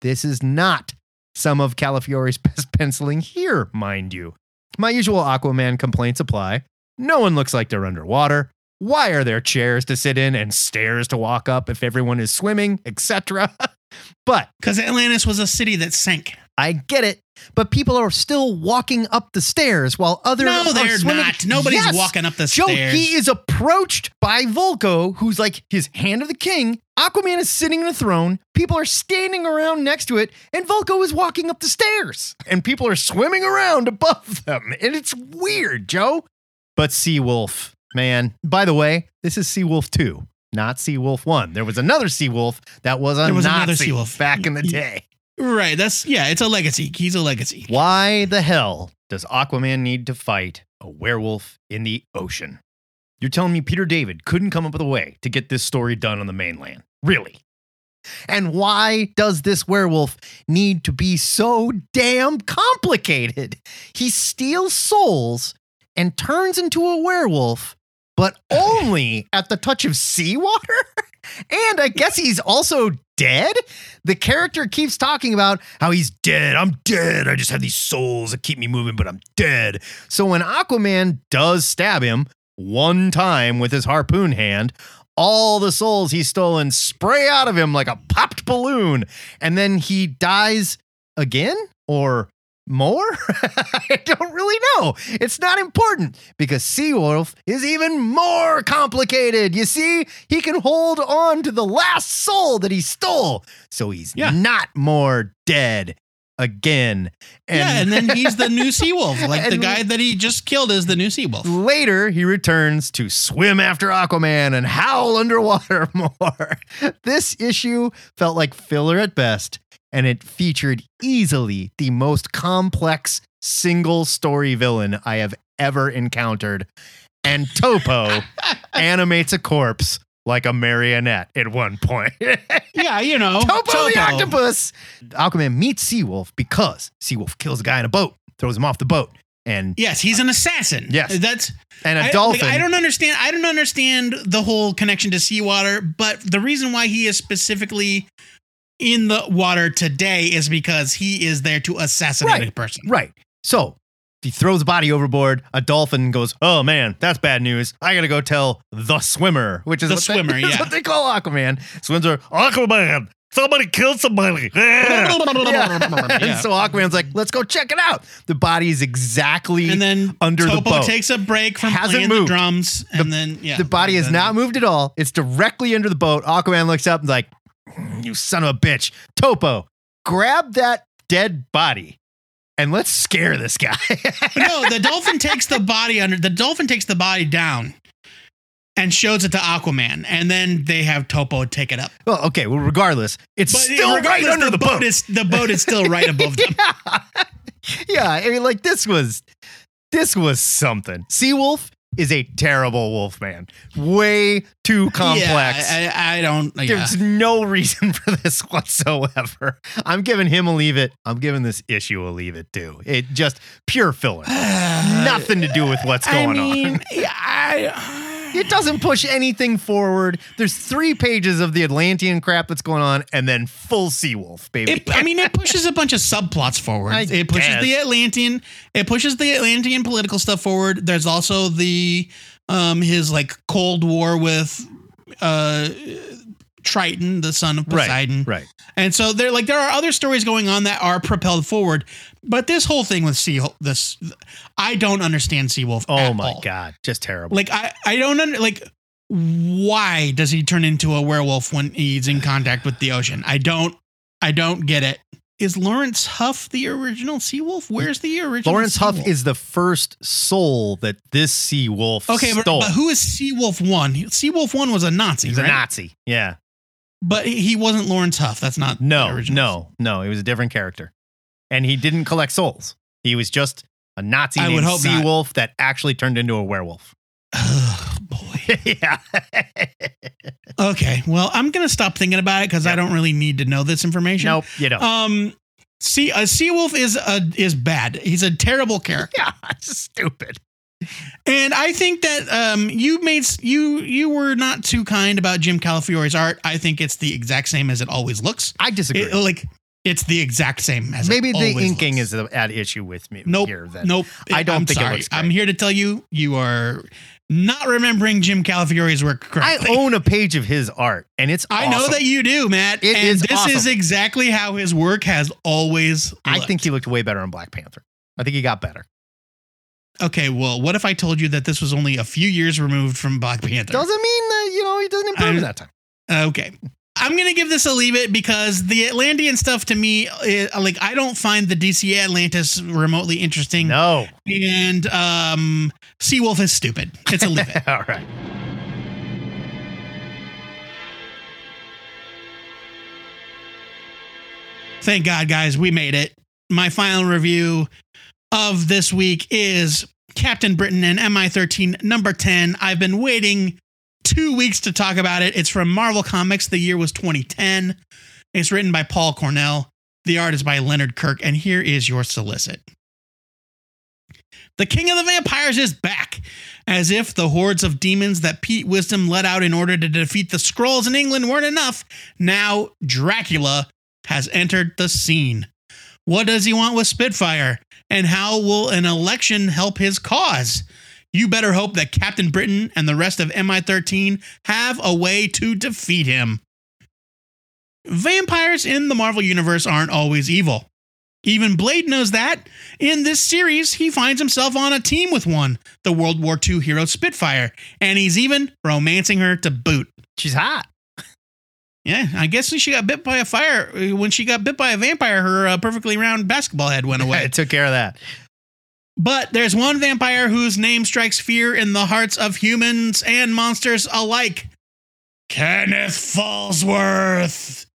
This is not some of Califiore's best penciling here, mind you. My usual Aquaman complaints apply. No one looks like they're underwater. Why are there chairs to sit in and stairs to walk up if everyone is swimming, etc.? But because Atlantis was a city that sank. I get it, but people are still walking up the stairs while others are swimming. No, they're not. Nobody's walking up the stairs. Joe, he is approached by Volko, who's like his hand of the king. Aquaman is sitting in a throne. People are standing around next to it, and Volko is walking up the stairs. And people are swimming around above them, and it's weird, Joe. But Seawolf, man. By the way, this is Seawolf 2, not Seawolf 1. There was another Seawolf that was a Nazi back in the day. Right, it's a legacy. He's a legacy. Why the hell does Aquaman need to fight a werewolf in the ocean? You're telling me Peter David couldn't come up with a way to get this story done on the mainland? Really? And why does this werewolf need to be so damn complicated? He steals souls and turns into a werewolf, but only at the touch of seawater? And I guess he's also dead? The character keeps talking about how he's dead. I'm dead. I just have these souls that keep me moving, but I'm dead. So when Aquaman does stab him one time with his harpoon hand, all the souls he's stolen spray out of him like a popped balloon. And then he dies again or more? I don't really know. It's not important because Seawolf is even more complicated. You see, he can hold on to the last soul that he stole. So he's not more dead again. And then he's the new Seawolf. Like the guy that he just killed is the new Seawolf. Later, he returns to swim after Aquaman and howl underwater more. This issue felt like filler at best. And it featured easily the most complex single story villain I have ever encountered. And Topo animates a corpse like a marionette at one point. Yeah, you know. Topo the octopus. Aquaman meets Seawolf because Seawolf kills a guy in a boat, throws him off the boat. And yes, he's an assassin. Yes. Dolphin. Like, I don't understand the whole connection to seawater, but the reason why he is specifically in the water today is because he is there to assassinate a person. Right. So he throws a body overboard. A dolphin goes, oh man, that's bad news. I got to go tell the swimmer, which is what they call Aquaman. Swims are Aquaman. Somebody killed somebody. And so Aquaman's like, let's go check it out. The body is exactly under the boat. Topo takes a break from playing the drums. The body has not moved at all. It's directly under the boat. Aquaman looks up and is like, you son of a bitch. Topo, grab that dead body and let's scare this guy. No, the dolphin takes the body down and shows it to Aquaman. And then they have Topo take it up. Well, okay. Well, regardless, it's still right under the boat. The boat is still right above them. Yeah. I mean, like this was something. Seawolf is a terrible Wolfman. Way too complex. Yeah, I don't... Yeah. There's no reason for this whatsoever. I'm giving him a leave it. I'm giving this issue a leave it, too. It just pure filler. Nothing to do with what's going on. It doesn't push anything forward. There's 3 pages of the Atlantean crap that's going on, and then full Seawolf, baby. It pushes a bunch of subplots forward. It pushes the Atlantean political stuff forward. There's also the his like Cold War with Triton, the son of Poseidon. Right. And so there are other stories going on that are propelled forward, but this whole thing with I don't understand Seawolf at all. Oh my God, just terrible. Like I don't why does he turn into a werewolf when he's in contact with the ocean? I don't get it. Is Lawrence Huff the original Seawolf? Where's the original Lawrence Huff Seawolf? Is the first soul that this Seawolf stole. But who is Seawolf 1? Seawolf 1 was a Nazi, He's right? a Nazi, yeah. But he wasn't Lawrence Huff. That's not the original. No. He was a different character. And he didn't collect souls. He was just a Nazi named Seawolf that actually turned into a werewolf. Oh, boy. Yeah. Okay. Well, I'm going to stop thinking about it because I don't really need to know this information. Nope, you don't. A Seawolf is bad. He's a terrible character. Yeah, it's stupid. And I think that you were not too kind about Jim Califiore's art. I think it's the exact same as it always looks. I disagree. It's the exact same as Maybe it always the inking looks. Is at issue with me here. Then. Nope. I'm sorry. It looks great. I'm here to tell you are not remembering Jim Califiore's work correctly. I own a page of his art, and it's awesome. I know that you do, Matt. This is exactly how his work has always looked. I think he looked way better on Black Panther. I think he got better. Okay, well, what if I told you that this was only a few years removed from Black Panther? Doesn't mean that, he doesn't improve that time. Okay. I'm going to give this a leave it because the Atlantean stuff to me, I don't find the DC Atlantis remotely interesting. No. And Seawolf is stupid. It's a leave it. All right. Thank God, guys. We made it. My final review of this week is Captain Britain and MI-13 number 10. I've been waiting 2 weeks to talk about it. It's from Marvel Comics. The year was 2010. It's written by Paul Cornell. The art is by Leonard Kirk. And here is your solicit. The King of the Vampires is back. As if the hordes of demons that Pete Wisdom let out in order to defeat the Skrulls in England weren't enough, now Dracula has entered the scene. What does he want with Spitfire? And how will an election help his cause? You better hope that Captain Britain and the rest of MI-13 have a way to defeat him. Vampires in the Marvel Universe aren't always evil. Even Blade knows that. In this series, he finds himself on a team with one, the World War II hero Spitfire, and he's even romancing her to boot. She's hot. Yeah, I guess when she got bit by a fire, when she got bit by a vampire, her perfectly round basketball head went away. It took care of that. But there's one vampire whose name strikes fear in the hearts of humans and monsters alike. Kenneth Falsworth.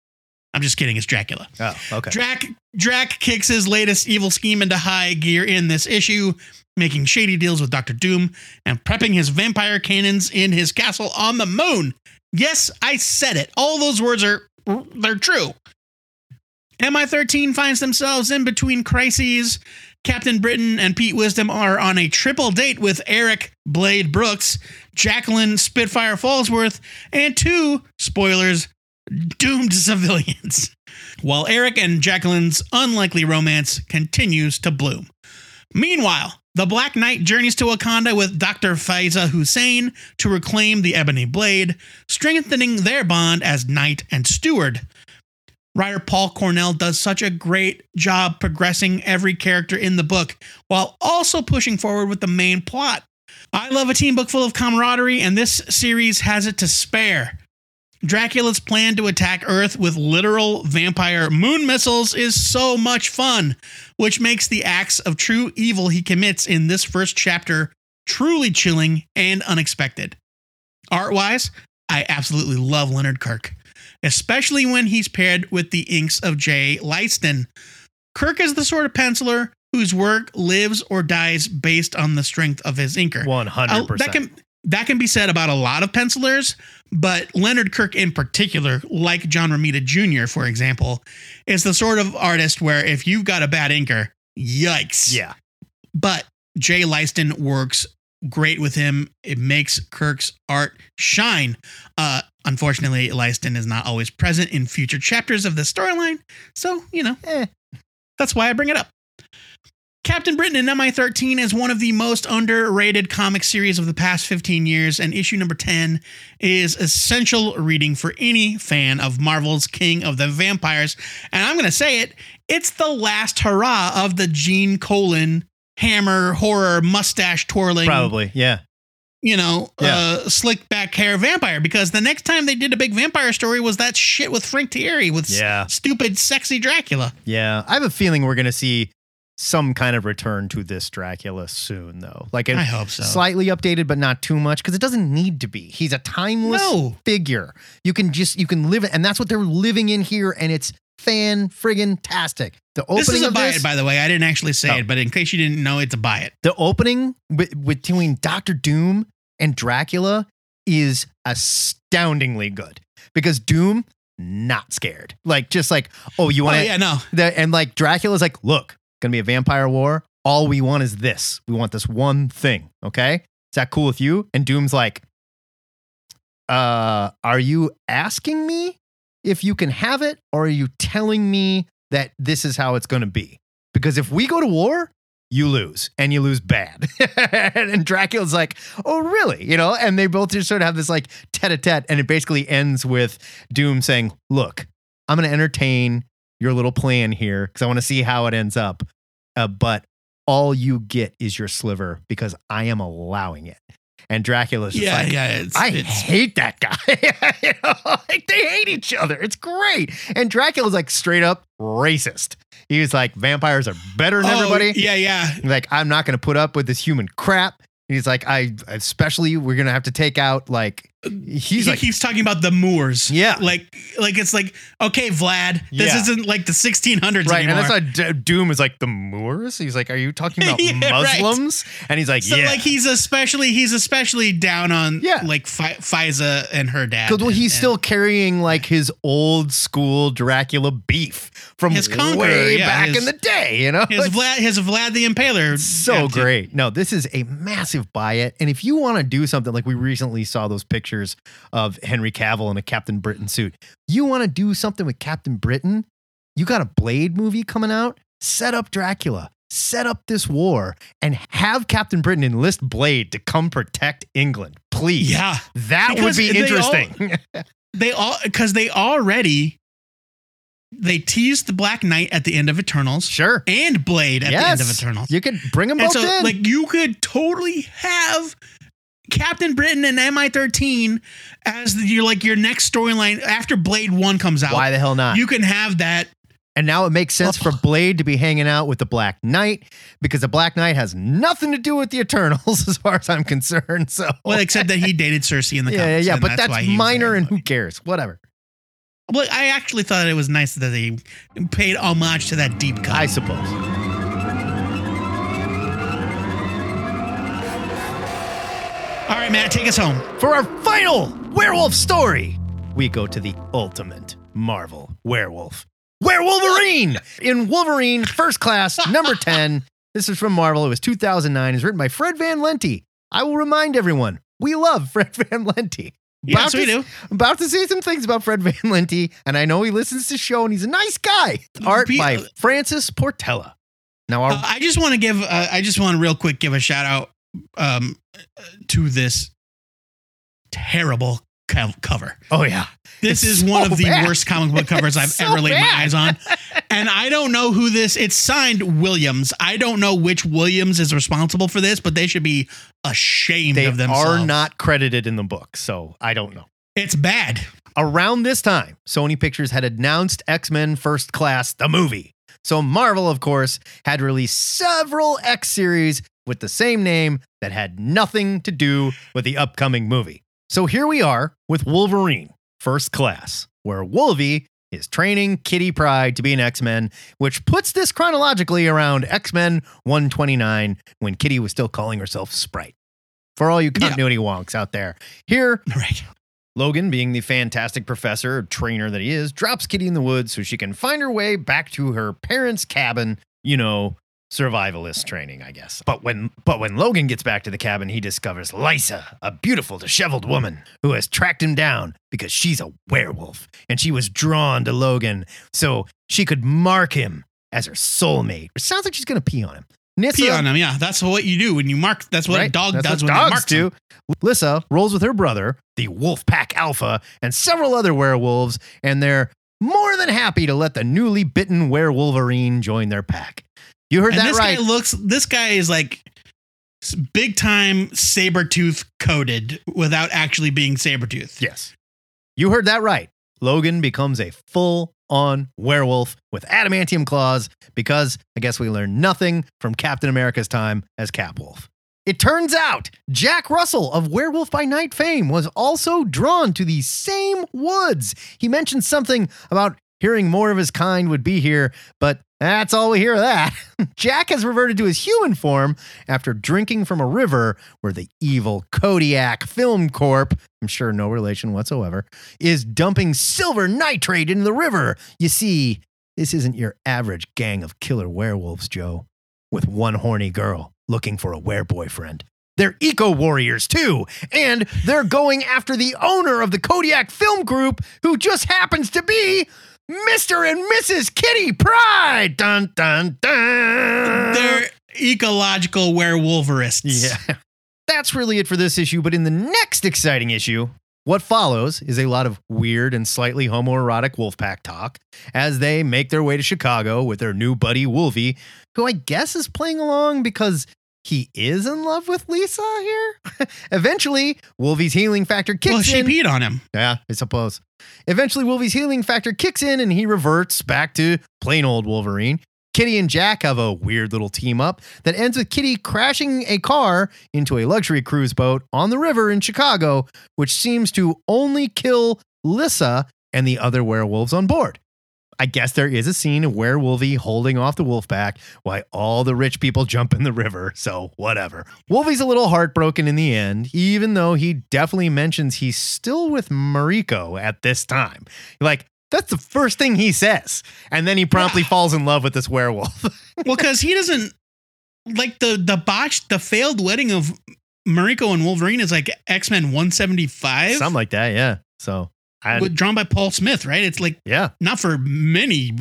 I'm just kidding. It's Dracula. Oh, okay. Drac kicks his latest evil scheme into high gear in this issue, making shady deals with Dr. Doom and prepping his vampire cannons in his castle on the moon. Yes, I said it. All those words they're true. MI-13 finds themselves in between crises. Captain Britain and Pete Wisdom are on a triple date with Eric Blade Brooks, Jacqueline Spitfire Falsworth, and two, spoilers, doomed civilians, while Eric and Jacqueline's unlikely romance continues to bloom. Meanwhile, the Black Knight journeys to Wakanda with Dr. Faiza Hussein to reclaim the Ebony Blade, strengthening their bond as knight and steward. Writer Paul Cornell does such a great job progressing every character in the book while also pushing forward with the main plot. I love a teen book full of camaraderie, and this series has it to spare. Dracula's plan to attack Earth with literal vampire moon missiles is so much fun, which makes the acts of true evil he commits in this first chapter truly chilling and unexpected. Art-wise, I absolutely love Leonard Kirk, especially when he's paired with the inks of Jay Leisten. Kirk is the sort of penciler whose work lives or dies based on the strength of his inker. 100%. That can be said about a lot of pencilers, but Leonard Kirk in particular, like John Romita Jr., for example, is the sort of artist where if you've got a bad inker, yikes. Yeah. But Jay Leisten works great with him. It makes Kirk's art shine. Unfortunately, Leisten is not always present in future chapters of the storyline, so, that's why I bring it up. Captain Britain and MI-13 is one of the most underrated comic series of the past 15 years, and issue number 10 is essential reading for any fan of Marvel's King of the Vampires. And I'm going to say it, it's the last hurrah of the Gene Colan hammer horror mustache twirling. Probably, yeah. slick back hair vampire, because the next time they did a big vampire story was that shit with Frank Thierry with stupid sexy Dracula. Yeah. I have a feeling we're going to see some kind of return to this Dracula soon, though. Like, I hope so. Slightly updated, but not too much, because it doesn't need to be. He's a timeless figure. You can live it. And that's what they're living in here. And it's fan-friggin-tastic. The opening this is a buy it, by the way. I didn't actually say it, but in case you didn't know, it's a buy it. The opening between Dr. Doom and Dracula is astoundingly good, because Doom, not scared. Like, just like, you want to... And like, Dracula's like, look, gonna be a vampire war. All we want is this. We want this one thing, okay? Is that cool with you? And Doom's like, are you asking me if you can have it, or are you telling me that this is how it's going to be? Because if we go to war, you lose, and you lose bad. And Dracula's like, oh, really? You know, and they both just sort of have this like tête-à-tête, and it basically ends with Doom saying, look, I'm going to entertain your little plan here because I want to see how it ends up. But all you get is your sliver because I am allowing it. And Dracula's just I hate that guy. You know? Like, they hate each other. It's great. And Dracula's like straight up racist. He was like, vampires are better than everybody. Yeah, yeah. Like, I'm not going to put up with this human crap. And he's like, especially we're going to have to take out like, he keeps talking about the Moors. Yeah. Like it's like, okay, Vlad, this isn't like the 1600s right, anymore. And that's why Doom is like, the Moors? He's like, are you talking about Muslims? Right. And he's like, so like, he's especially down on like Faiza and her dad. Well, he's still carrying like his old school Dracula beef from his way back in the day, you know? His Vlad the Impaler. So great. No, this is a massive buy it. And if you want to do something, like we recently saw those pictures of Henry Cavill in a Captain Britain suit. You want to do something with Captain Britain? You got a Blade movie coming out? Set up Dracula. Set up this war and have Captain Britain enlist Blade to come protect England. Please. Yeah. That would be interesting. They teased the Black Knight at the end of Eternals. Sure. And Blade at the end of Eternals. You could bring them both in. Like, you could totally have Captain Britain and MI-13 as your next storyline after Blade 1 comes out. Why the hell not? You can have that. And now it makes sense for Blade to be hanging out with the Black Knight, because the Black Knight has nothing to do with the Eternals as far as I'm concerned. So, well, except that he dated Cersei in the comics. Yeah, but that's minor and who cares? Whatever. Well, I actually thought it was nice that they paid homage to that deep cut, I suppose. All right, Matt, take us home. For our final werewolf story, we go to the ultimate Marvel werewolf. Werewolverine! In Wolverine, First Class, number 10. This is from Marvel. It was 2009. It's written by Fred Van Lente. I will remind everyone, we love Fred Van Lente. Yes, we do. About to say some things about Fred Van Lente, and I know he listens to the show, and he's a nice guy. Art by Francis Portella. Now, I just want to give a shout out to this terrible cover. Oh yeah. This is one of the worst comic book covers I've ever laid my eyes on. And I don't know who it's signed Williams. I don't know which Williams is responsible for this, but they should be ashamed of themselves. They are not credited in the book, so I don't know. It's bad. Around this time, Sony Pictures had announced X-Men First Class, the movie. So Marvel, of course, had released several X series with the same name that had nothing to do with the upcoming movie. So here we are with Wolverine, First Class, where Wolvie is training Kitty Pryde to be an X-Men, which puts this chronologically around X-Men 129, when Kitty was still calling herself Sprite. For all you continuity wonks out there, here, Logan, being the fantastic professor, trainer that he is, drops Kitty in the woods so she can find her way back to her parents' cabin, survivalist training, I guess. But when Logan gets back to the cabin, he discovers Lysa, a beautiful, disheveled woman who has tracked him down because she's a werewolf and she was drawn to Logan so she could mark him as her soulmate. It sounds like she's going to pee on him. Pee on him, yeah. That's what you do when you mark. That's what a dog does when you mark him. Lysa rolls with her brother, the Wolf Pack Alpha, and several other werewolves, and they're more than happy to let the newly bitten werewolverine join their pack. You heard that right. This guy is like big time Sabretooth coded without actually being Sabretooth. Yes. You heard that right. Logan becomes a full-on werewolf with adamantium claws because I guess we learned nothing from Captain America's time as Capwolf. It turns out Jack Russell of Werewolf by Night fame was also drawn to the same woods. He mentioned something about hearing more of his kind would be here, but that's all we hear of that. Jack has reverted to his human form after drinking from a river where the evil Kodiak Film Corp, I'm sure no relation whatsoever, is dumping silver nitrate into the river. You see, this isn't your average gang of killer werewolves, Joe, with one horny girl looking for a wereboyfriend. They're eco-warriors, too, and they're going after the owner of the Kodiak Film Group, who just happens to be Mr. and Mrs. Kitty Pryde. Dun, dun, dun. They're ecological werewolverists. Yeah. That's really it for this issue, but in the next exciting issue, what follows is a lot of weird and slightly homoerotic Wolfpack talk as they make their way to Chicago with their new buddy Wolvie, who I guess is playing along because he is in love with Lisa here. Eventually, Wolvie's healing factor kicks in. Well, she peed on him. Yeah, I suppose. Eventually, Wolvie's healing factor kicks in and he reverts back to plain old Wolverine. Kitty and Jack have a weird little team up that ends with Kitty crashing a car into a luxury cruise boat on the river in Chicago, which seems to only kill Lisa and the other werewolves on board. I guess there is a scene of Werewolvie holding off the Wolfpack while all the rich people jump in the river, so whatever. Wolvie's a little heartbroken in the end, even though he definitely mentions he's still with Mariko at this time. Like, that's the first thing he says. And then he promptly falls in love with this werewolf. Well, because he doesn't, like, the failed wedding of Mariko and Wolverine is like X-Men 175. Something like that, yeah. So... drawn by Paul Smith, right? It's like, yeah, not for many,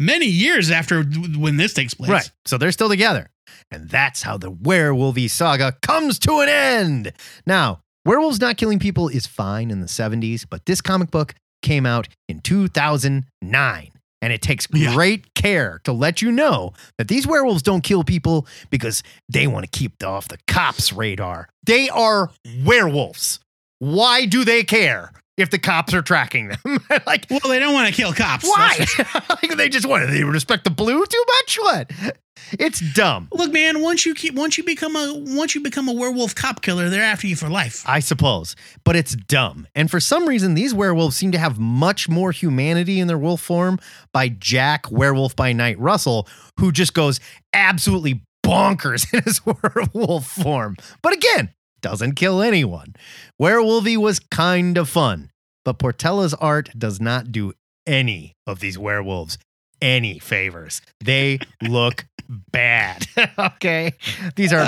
many years after when this takes place. Right. So they're still together. And that's how the Werewolvie saga comes to an end. Now, werewolves not killing people is fine in the 70s, but this comic book came out in 2009. And it takes great care to let you know that these werewolves don't kill people because they want to keep off the cops' radar. They are werewolves. Why do they care if the cops are tracking them? Like, well, they don't want to kill cops. Why? Like, they respect the blue too much? What? It's dumb. Look, man, once you become a werewolf cop killer, they're after you for life. I suppose, but it's dumb. And for some reason, these werewolves seem to have much more humanity in their wolf form by Jack Werewolf by Night Russell, who just goes absolutely bonkers in his werewolf form. But again, doesn't kill anyone. Werewolvie was kind of fun, but Portella's art does not do any of these werewolves any favors. They look bad. Okay. These are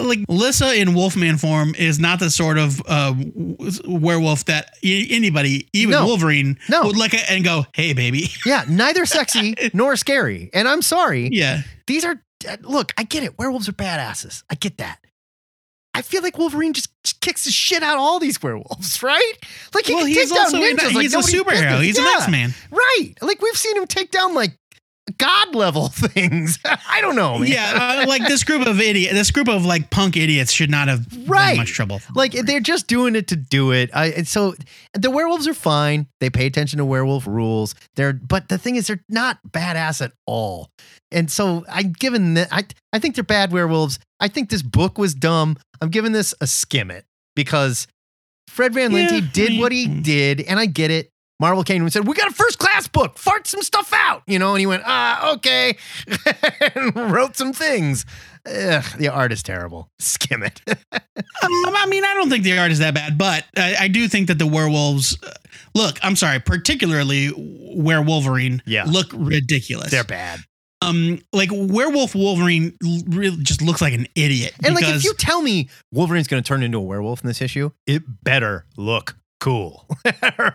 like Lissa in Wolfman form is not the sort of werewolf that anybody, even Wolverine, would look at and go, hey, baby. Yeah. Neither sexy nor scary. And I'm sorry. Yeah. These are, look, I get it. Werewolves are badasses. I get that. I feel like Wolverine just kicks the shit out of all these werewolves, right? Like, he can take down ninjas. He's like a superhero. He's an X-Man. Right. Like, we've seen him take down, like, God-level things. I don't know, man. Yeah, like, this group of, like, punk idiots should not have been much trouble. Like, they're just doing it to do it. And so, the werewolves are fine. They pay attention to werewolf rules. But the thing is, they're not badass at all. And so, I think they're bad werewolves. I think this book was dumb. I'm giving this a skim it because Fred Van Lente did what he did, and I get it. Marvel came and said, we got a first-class book. Fart some stuff out, you know? And he went, okay, and wrote some things. Ugh, the art is terrible. Skim it. I mean, I don't think the art is that bad, but I do think that the werewolves, particularly Werewolverine, look ridiculous. They're bad. Like werewolf Wolverine really just looks like an idiot. And like, if you tell me Wolverine's going to turn into a werewolf in this issue, it better look cool,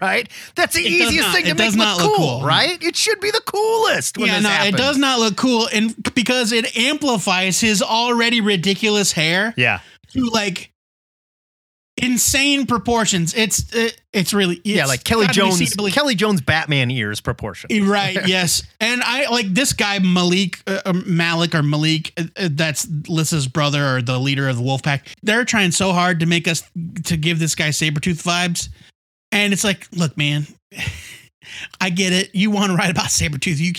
right? That's the easiest thing to make look cool, right? It should be the coolest when this happens. It does not look cool, and because it amplifies his already ridiculous hair. Yeah. To like insane proportions. It's really, it's yeah, like Kelly Jones Batman ears proportion. Right. Yes. And I like this guy Malik, that's Lissa's brother or the leader of the wolf pack. They're trying so hard to make us to give this guy Sabretooth vibes. And it's like, look, man, I get it. You want to write about Sabretooth. You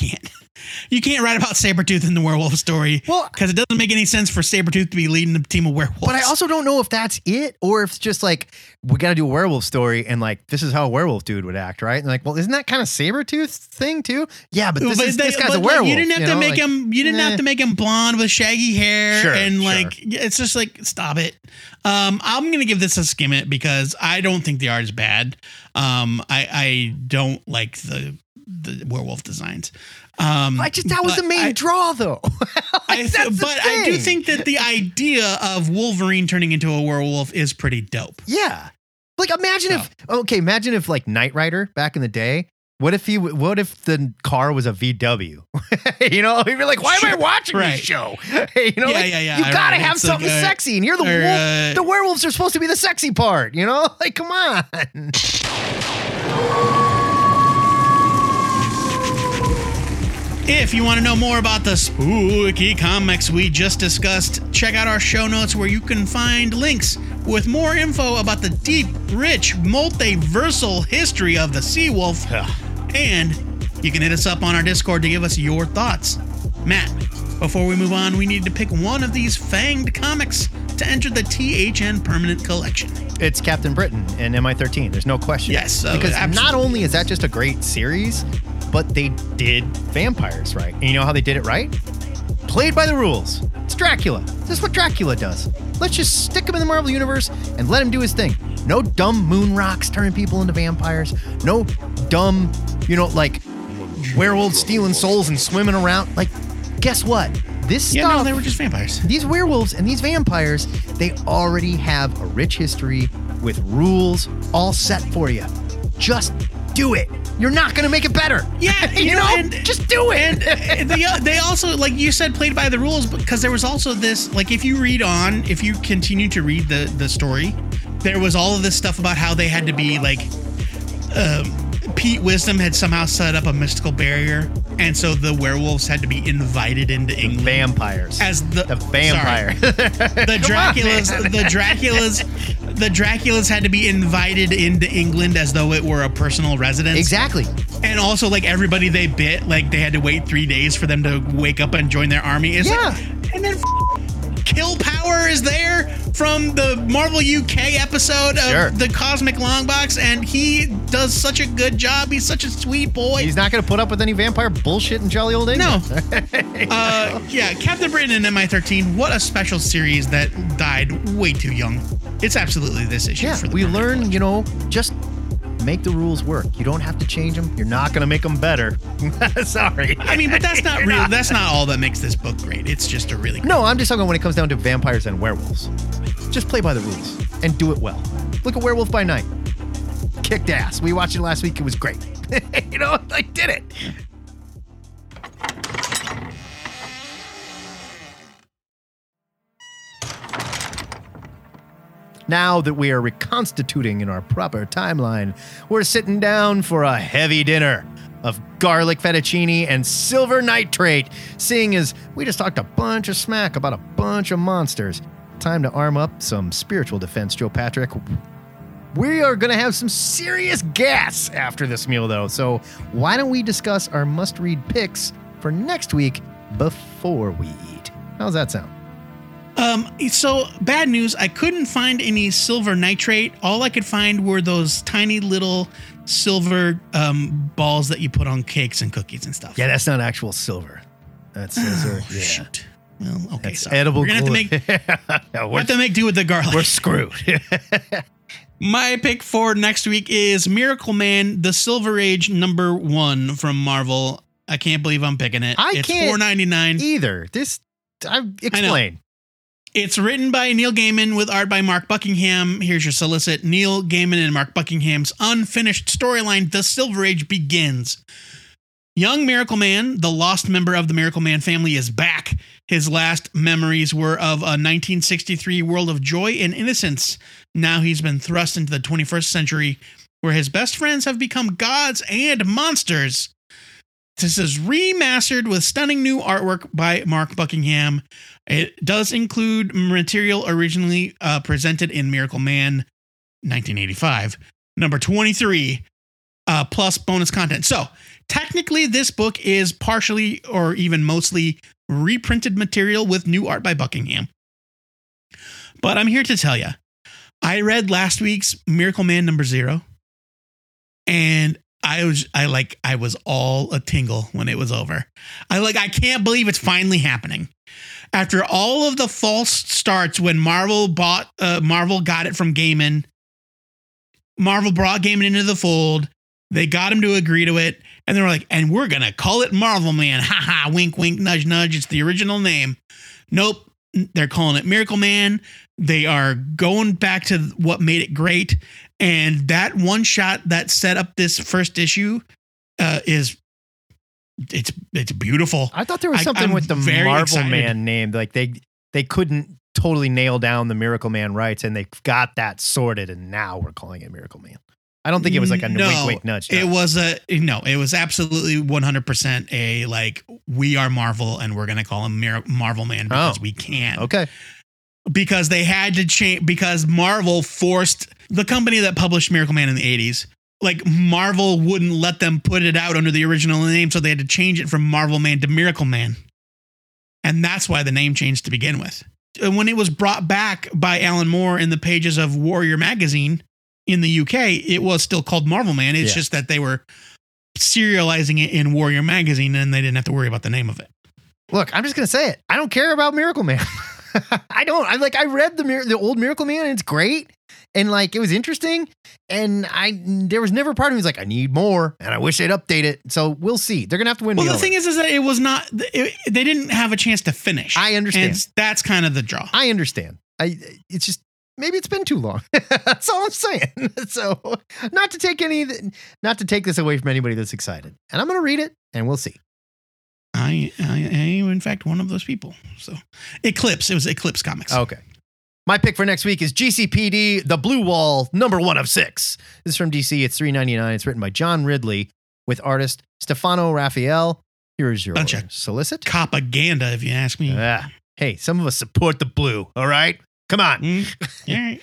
can't write about Sabretooth in the werewolf story. Well, because it doesn't make any sense for Sabretooth to be leading the team of werewolves. But I also don't know if that's it or if it's just like, we got to do a werewolf story and like, this is how a werewolf dude would act, right? And like, well, isn't that kind of Sabretooth thing too? Yeah, but this guy's a werewolf. Like, you didn't have to make him blonde with shaggy hair. Sure, and like, It's just like, stop it. I'm going to give this a skim it because I don't think the art is bad. I don't like the werewolf designs. That was the main draw though. I do think that the idea of Wolverine turning into a werewolf is pretty dope. Yeah. Like imagine if like Knight Rider back in the day, what if the car was a VW? You know, you're like, why am I watching this show? You gotta have something sexy and you're the wolf. The werewolves are supposed to be the sexy part, you know? Like, come on. If you want to know more about the spooky comics we just discussed, check out our show notes where you can find links with more info about the deep, rich, multiversal history of the Seawolf. And you can hit us up on our Discord to give us your thoughts. Matt, before we move on, we need to pick one of these fanged comics to enter the THN permanent collection. It's Captain Britain and MI-13. There's no question. Yes. Because not only is that just a great series, but they did vampires right. And you know how they did it right? Played by the rules. It's Dracula. This is what Dracula does. Let's just stick him in the Marvel Universe and let him do his thing. No dumb moon rocks turning people into vampires. No dumb, werewolves stealing souls and swimming around. Like, guess what? This stuff. Yeah, no, they were just vampires. These werewolves and these vampires, they already have a rich history with rules all set for you. Just do it. You're not going to make it better. Yeah. Just do it. And they also, like you said, played by the rules because there was also this, like, if you continue to read the story, there was all of this stuff about how they had to be like, Pete Wisdom had somehow set up a mystical barrier. And so the werewolves had to be invited into England. Vampires. As the vampire. The Draculas had to be invited into England as though it were a personal residence. Exactly. And also, like, everybody they bit, like, they had to wait 3 days for them to wake up and join their army. And then Kill Power is there from the Marvel UK episode of the Cosmic Longbox, and he does such a good job. He's such a sweet boy. He's not going to put up with any vampire bullshit in jolly old England. No. Yeah, Captain Britain and MI-13, what a special series that died way too young. It's absolutely this issue. Yeah, for the learn, just make the rules work. You don't have to change them. You're not going to make them better. Sorry. I mean, but that's not real. That's not all that makes this book great. It's just a really great book. I'm just talking when it comes down to vampires and werewolves. Just play by the rules and do it well. Look at Werewolf by Night. Kicked ass. We watched it last week. It was great. I did it. Now that we are reconstituting in our proper timeline, we're sitting down for a heavy dinner of garlic fettuccine and silver nitrate, seeing as we just talked a bunch of smack about a bunch of monsters. Time to arm up some spiritual defense, Joe Patrick. We are going to have some serious gas after this meal, though, so why don't we discuss our must-read picks for next week before we eat? How's that sound? So bad news. I couldn't find any silver nitrate. All I could find were those tiny little silver balls that you put on cakes and cookies and stuff. Yeah, that's not actual silver. That's silver. Oh, yeah. Shoot. Well, okay. That's edible. We're going to have to make do with the garlic. We're screwed. My pick for next week is Miracle Man, the Silver Age #1 from Marvel. I can't believe I'm picking it. It's $4.99 either. Explain. It's written by Neil Gaiman with art by Mark Buckingham. Here's your solicit. Neil Gaiman and Mark Buckingham's unfinished storyline, The Silver Age, begins. Young Miracle Man, the lost member of the Miracle Man family, is back His last memories were of a 1963 world of joy and innocence. Now he's been thrust into the 21st century where his best friends have become gods and monsters. This is remastered with stunning new artwork by Mark Buckingham. It does include material originally presented in Miracle Man 1985, number 23, plus bonus content. So technically this book is partially or even mostly reprinted material with new art by Buckingham. But I'm here to tell you, I read last week's Miracle Man number 0, and I was all a tingle when it was over. I can't believe it's finally happening. After all of the false starts when Marvel got it from Gaiman. Marvel brought Gaiman into the fold. They got him to agree to it, and they were like, "And we're gonna call it Marvel Man." Ha ha. Wink, wink. Nudge, nudge. It's the original name. Nope. They're calling it Miracle Man. They are going back to what made it great. And that one shot that set up this first issue is beautiful. I thought there was something with the Marvel Man name. Like they couldn't totally nail down the Miracle Man rights, and they got that sorted, and now we're calling it Miracle Man. I don't think it was like a wink, wink, nudge. It was it was absolutely 100% a we are Marvel and we're going to call him Marvel Man because we can. Okay. Because they had to change, because Marvel forced the company that published Miracle Man in the 80s, Marvel wouldn't let them put it out under the original name. So they had to change it from Marvel Man to Miracle Man. And that's why the name changed to begin with. And when it was brought back by Alan Moore in the pages of Warrior Magazine in the UK, it was still called Marvel Man. It's just that they were serializing it in Warrior Magazine and they didn't have to worry about the name of it. Look, I'm just going to say it. I don't care about Miracle Man. I don't. I read the old Miracle Man, and it's great, and it was interesting, and there was never a part of me was I need more, and I wish they'd update it. So we'll see. They're gonna have to win. Well, the thing is that it was not. They didn't have a chance to finish. I understand. And that's kind of the draw. I understand. It's just maybe it's been too long. That's all I'm saying. So not to take this away from anybody that's excited, and I'm gonna read it, and we'll see. I am, in fact, one of those people. So Eclipse. It was Eclipse Comics. Okay. My pick for next week is GCPD, The Blue Wall, number 1 of 6. This is from DC. It's $3.99. It's written by John Ridley with artist Stefano Raphael. Here's your bunch of solicit. Propaganda, if you ask me. Hey, some of us support the blue. All right? Come on. All right.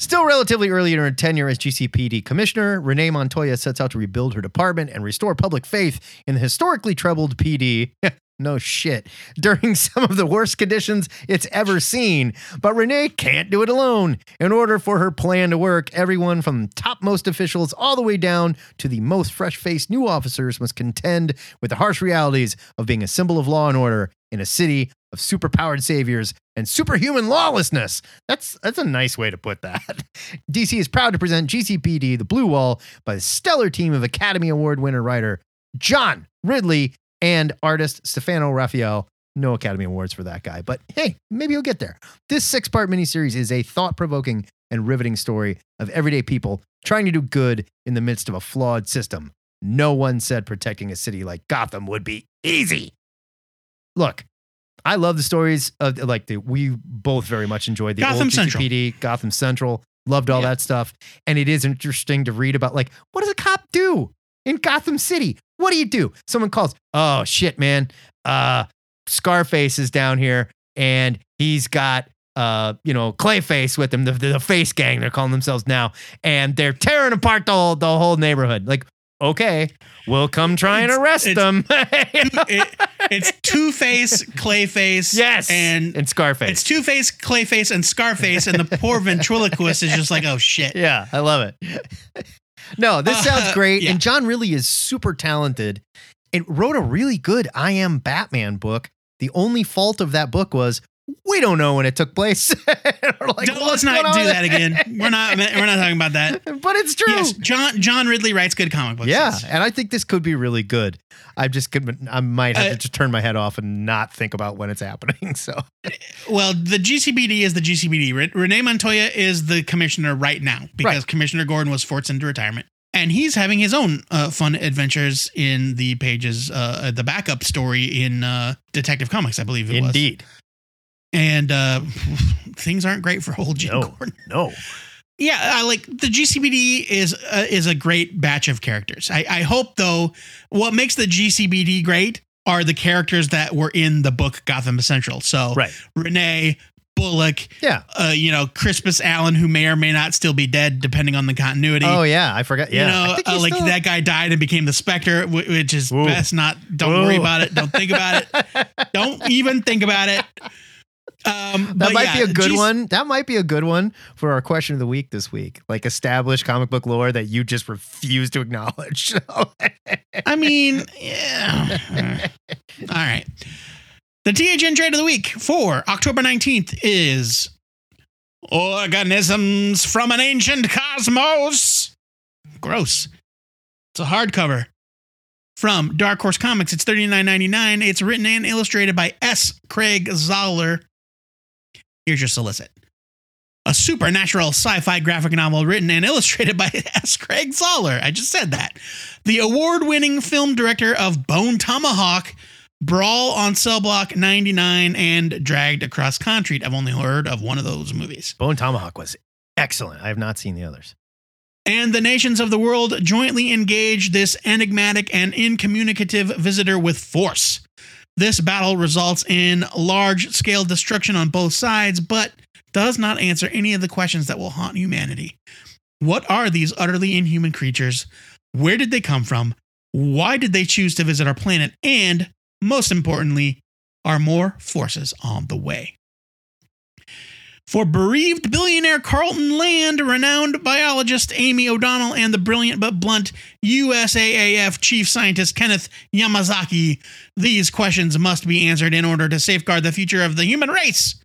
Still relatively early in her tenure as GCPD commissioner, Renee Montoya sets out to rebuild her department and restore public faith in the historically troubled PD. No shit. During some of the worst conditions it's ever seen. But Renee can't do it alone. In order for her plan to work, everyone from topmost officials all the way down to the most fresh-faced new officers must contend with the harsh realities of being a symbol of law and order in a city of superpowered saviors and superhuman lawlessness. That's a nice way to put that. DC is proud to present GCPD, The Blue Wall, by the stellar team of Academy Award winner writer John Ridley and artist Stefano Raphael. No Academy Awards for that guy, but hey, maybe he'll get there. This 6-part miniseries is a thought-provoking and riveting story of everyday people trying to do good in the midst of a flawed system. No one said protecting a city like Gotham would be easy. Look, I love the stories of we both very much enjoyed the Gotham old GCPD, Gotham Central, loved all that stuff. And it is interesting to read about what does a cop do in Gotham City? What do you do? Someone calls, oh shit, man. Scarface is down here and he's got, Clayface with him, the face gang they're calling themselves now. And they're tearing apart the whole neighborhood. Okay, we'll come try and arrest them. It's Two-Face, Clayface, yes, and Scarface. It's Two-Face, Clayface, and Scarface, and the poor ventriloquist is just oh, shit. Yeah, I love it. No, this sounds great, and John really is super talented. It wrote a really good I Am Batman book. The only fault of that book was we don't know when it took place. Let's not do that again. We're not talking about that. But it's true. Yes, John Ridley writes good comic books. Yeah, and I think this could be really good. I might have to just turn my head off and not think about when it's happening. So, well, the GCPD is the GCPD. Renee Montoya is the commissioner right now because Commissioner Gordon was forced into retirement. And he's having his own fun adventures in the pages, the backup story in Detective Comics, I believe it was. Indeed. And things aren't great for old Jim Gordon. No. Yeah, like the GCBD is a great batch of characters. I hope, though, what makes the GCBD great are the characters that were in the book Gotham Central. So right. Renee, Bullock, yeah, Crispus Allen, who may or may not still be dead, depending on the continuity. Oh yeah, I forgot. Yeah, that guy died and became the Spectre, which is Ooh. Best not. Don't Ooh. Worry about it. Don't think about it. Don't even think about it. That might be a good one. That might be a good one for our question of the week this week. Like established comic book lore that you just refuse to acknowledge. I mean, yeah. All right. The THN trade of the week for October 19th is Organisms from an Ancient Cosmos. Gross. It's a hardcover from Dark Horse Comics. It's $39.99. It's written and illustrated by S. Craig Zahler. Here's your solicit. A supernatural sci-fi graphic novel written and illustrated by S. Craig Zahler. I just said that. The award-winning film director of Bone Tomahawk, Brawl on Cell Block 99, and Dragged Across Concrete. I've only heard of one of those movies. Bone Tomahawk was excellent. I have not seen the others. And the nations of the world jointly engage this enigmatic and incommunicative visitor with force. This battle results in large-scale destruction on both sides, but does not answer any of the questions that will haunt humanity. What are these utterly inhuman creatures? Where did they come from? Why did they choose to visit our planet? And, most importantly, are more forces on the way? For bereaved billionaire Carlton Land, renowned biologist Amy O'Donnell, and the brilliant but blunt USAAF chief scientist Kenneth Yamazaki, these questions must be answered in order to safeguard the future of the human race.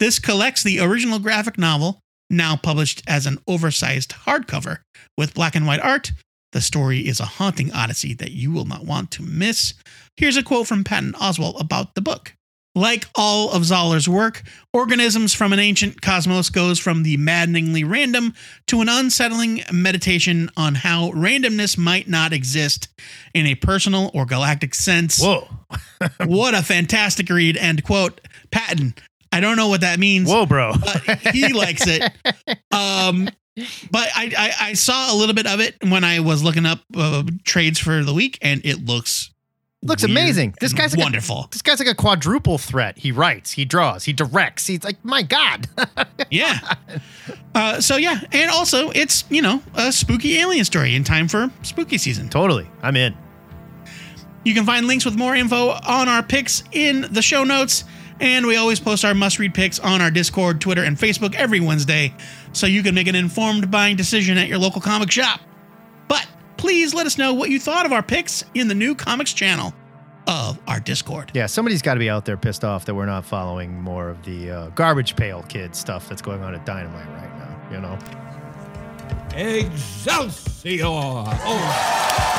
This collects the original graphic novel, now published as an oversized hardcover with black and white art. The story is a haunting odyssey that you will not want to miss. Here's a quote from Patton Oswalt about the book. Like all of Zahler's work, Organisms from an Ancient Cosmos goes from the maddeningly random to an unsettling meditation on how randomness might not exist in a personal or galactic sense. Whoa. What a fantastic read, end quote. Patton, I don't know what that means. Whoa, bro. But he likes it. But I saw a little bit of it when I was looking up trades for the week, and it looks amazing. This guy's wonderful. This guy's like a quadruple threat. He writes, he draws, he directs. He's like, my God. Yeah. So, and also it's, a spooky alien story in time for spooky season. Totally. I'm in. You can find links with more info on our picks in the show notes. And we always post our must-read picks on our Discord, Twitter, and Facebook every Wednesday, so you can make an informed buying decision at your local comic shop. But please let us know what you thought of our picks in the new comics channel of our Discord. Yeah, somebody's got to be out there pissed off that we're not following more of the garbage pail kid stuff that's going on at Dynamite right now, Excelsior! Oh.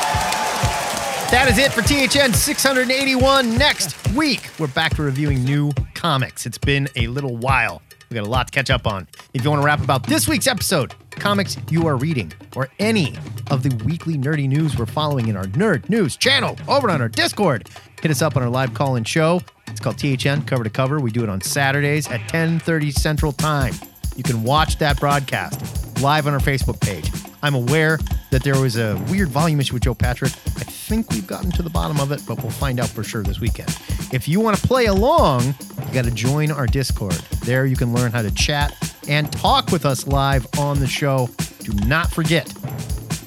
That is it for THN 681. Next week, we're back to reviewing new comics. It's been a little while. We got a lot to catch up on. If you want to rap about this week's episode, comics you are reading, or any of the weekly nerdy news we're following in our Nerd News channel over on our Discord, hit us up on our live call-in show. It's called THN Cover to Cover. We do it on Saturdays at 10:30 Central Time. You can watch that broadcast live on our Facebook page. I'm aware that there was a weird volume issue with Joe Patrick. I think we've gotten to the bottom of it, but we'll find out for sure this weekend. If you want to play along, you got to join our Discord. There you can learn how to chat and talk with us live on the show. Do not forget,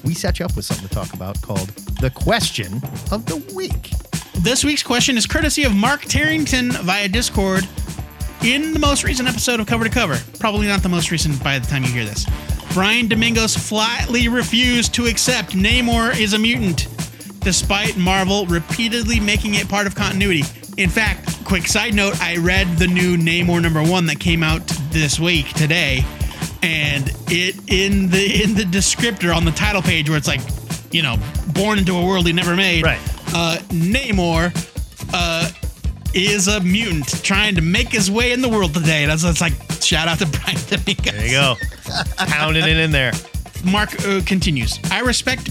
we set you up with something to talk about called the question of the week. This week's question is courtesy of Mark Tarrington via Discord in the most recent episode of Cover to Cover. Probably not the most recent by the time you hear this. Brian Domingos flatly refused to accept Namor is a mutant, despite Marvel repeatedly making it part of continuity. In fact, quick side note, I read the new Namor #1 that came out this week, today, and it in the descriptor on the title page where it's like, born into a world he never made, right. Namor is a mutant trying to make his way in the world today. That's like, shout out to Brian Domingos. There you go. Pounding it in there. Mark continues. I respect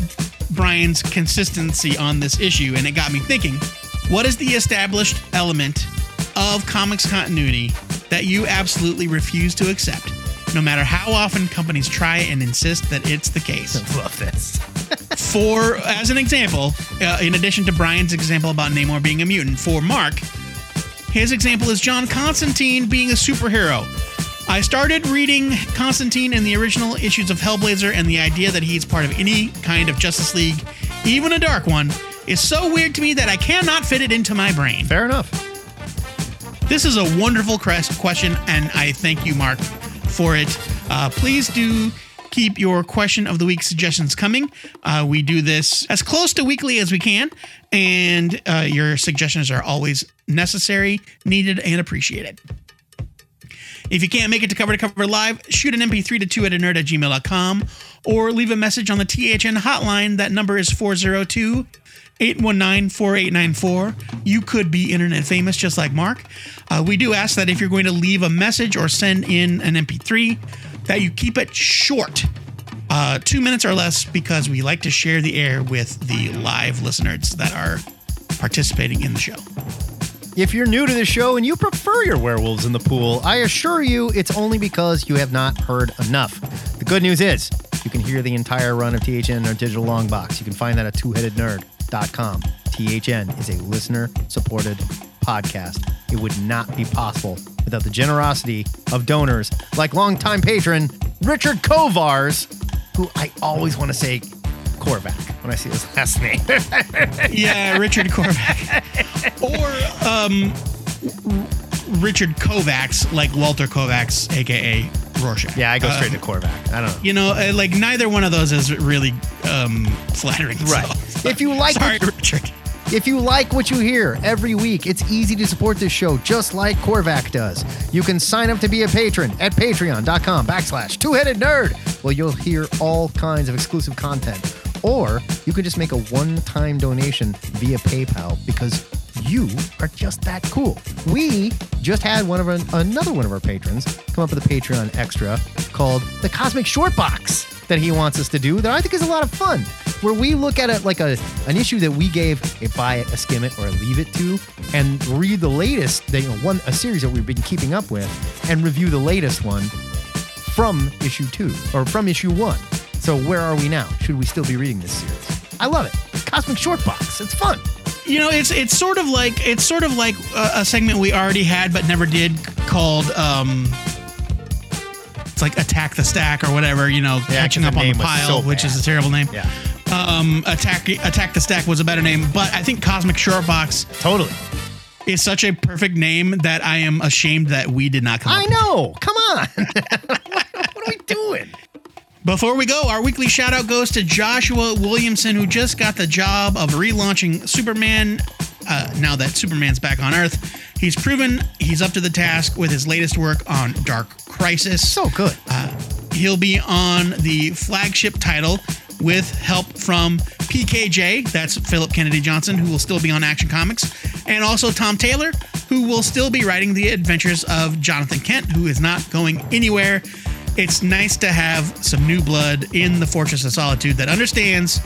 Brian's consistency on this issue, and it got me thinking, what is the established element of comics continuity that you absolutely refuse to accept, no matter how often companies try and insist that it's the case? I love this. For, as an example, in addition to Brian's example about Namor being a mutant, for Mark, his example is John Constantine being a superhero. I started reading Constantine in the original issues of Hellblazer, and the idea that he's part of any kind of Justice League, even a dark one, is so weird to me that I cannot fit it into my brain. Fair enough. This is a wonderful question, and I thank you, Mark, for it. Please do keep your question of the week suggestions coming. We do this as close to weekly as we can, and your suggestions are always necessary, needed, and appreciated. If you can't make it to Cover to Cover Live, shoot an mp3 to 2 at anerd@gmail.com or leave a message on the THN hotline. That number is 402-819-4894. You could be internet famous just like Mark. We do ask that if you're going to leave a message or send in an mp3, that you keep it short, 2 minutes or less, because we like to share the air with the live listeners that are participating in the show. If you're new to the show and you prefer your werewolves in the pool, I assure you it's only because you have not heard enough. The good news is you can hear the entire run of THN in our digital long box. You can find that at twoheadednerd.com. THN is a listener-supported podcast. It would not be possible without the generosity of donors like longtime patron Richard Kovars, who I always want to say Korvac when I see his last name. Yeah, Richard Korvac. Or Richard Kovacs, like Walter Kovacs, a.k.a. Rorschach. Yeah, I go straight to Korvac. I don't know. You know, like neither one of those is really flattering. Right. So. If you like, Richard. If you like what you hear every week, it's easy to support this show just like Korvac does. You can sign up to be a patron at patreon.com/twoheadednerd. Well, you'll hear all kinds of exclusive content. Or you could just make a one-time donation via PayPal because you are just that cool. We just had another one of our patrons come up with a Patreon extra called the Cosmic Short Box that he wants us to do that I think is a lot of fun, where we look at it like an issue that we gave a buy it, a skim it, or a leave it to, and read the latest, a series that we've been keeping up with, and review the latest one from issue 2 or from issue 1. So where are we now? Should we still be reading this series? I love it. Cosmic Short Box. It's fun. You know, it's sort of like a segment we already had but never did called it's like Attack the Stack or whatever. You know, catching up on the pile, which is a terrible name. Yeah. Attack the Stack was a better name, but I think Cosmic Short Box totally is such a perfect name that I am ashamed that we did not come up with. I know. Come on. What are we doing? Before we go, our weekly shout-out goes to Joshua Williamson, who just got the job of relaunching Superman. Now that Superman's back on Earth, he's proven he's up to the task with his latest work on Dark Crisis. So good. He'll be on the flagship title with help from PKJ, that's Philip Kennedy Johnson, who will still be on Action Comics, and also Tom Taylor, who will still be writing the adventures of Jonathan Kent, who is not going anywhere. It's nice to have some new blood in the Fortress of Solitude that understands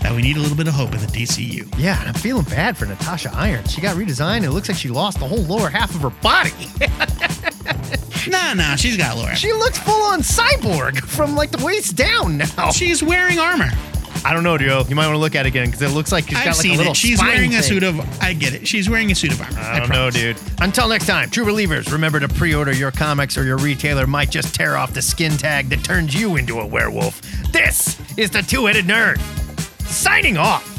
that we need a little bit of hope in the DCU. Yeah, and I'm feeling bad for Natasha Irons. She got redesigned, and it looks like she lost the whole lower half of her body. Nah, she's got lower half. She looks full-on cyborg from, like, the waist down now. She's wearing armor. I don't know, Joe. You might want to look at it again, because it looks like she's got, like, a little spine thing. She's wearing a suit of... I get it. She's wearing a suit of armor. I don't know, dude. Until next time, true believers, remember to pre-order your comics, or your retailer might just tear off the skin tag that turns you into a werewolf. This is the Two-Headed Nerd, signing off.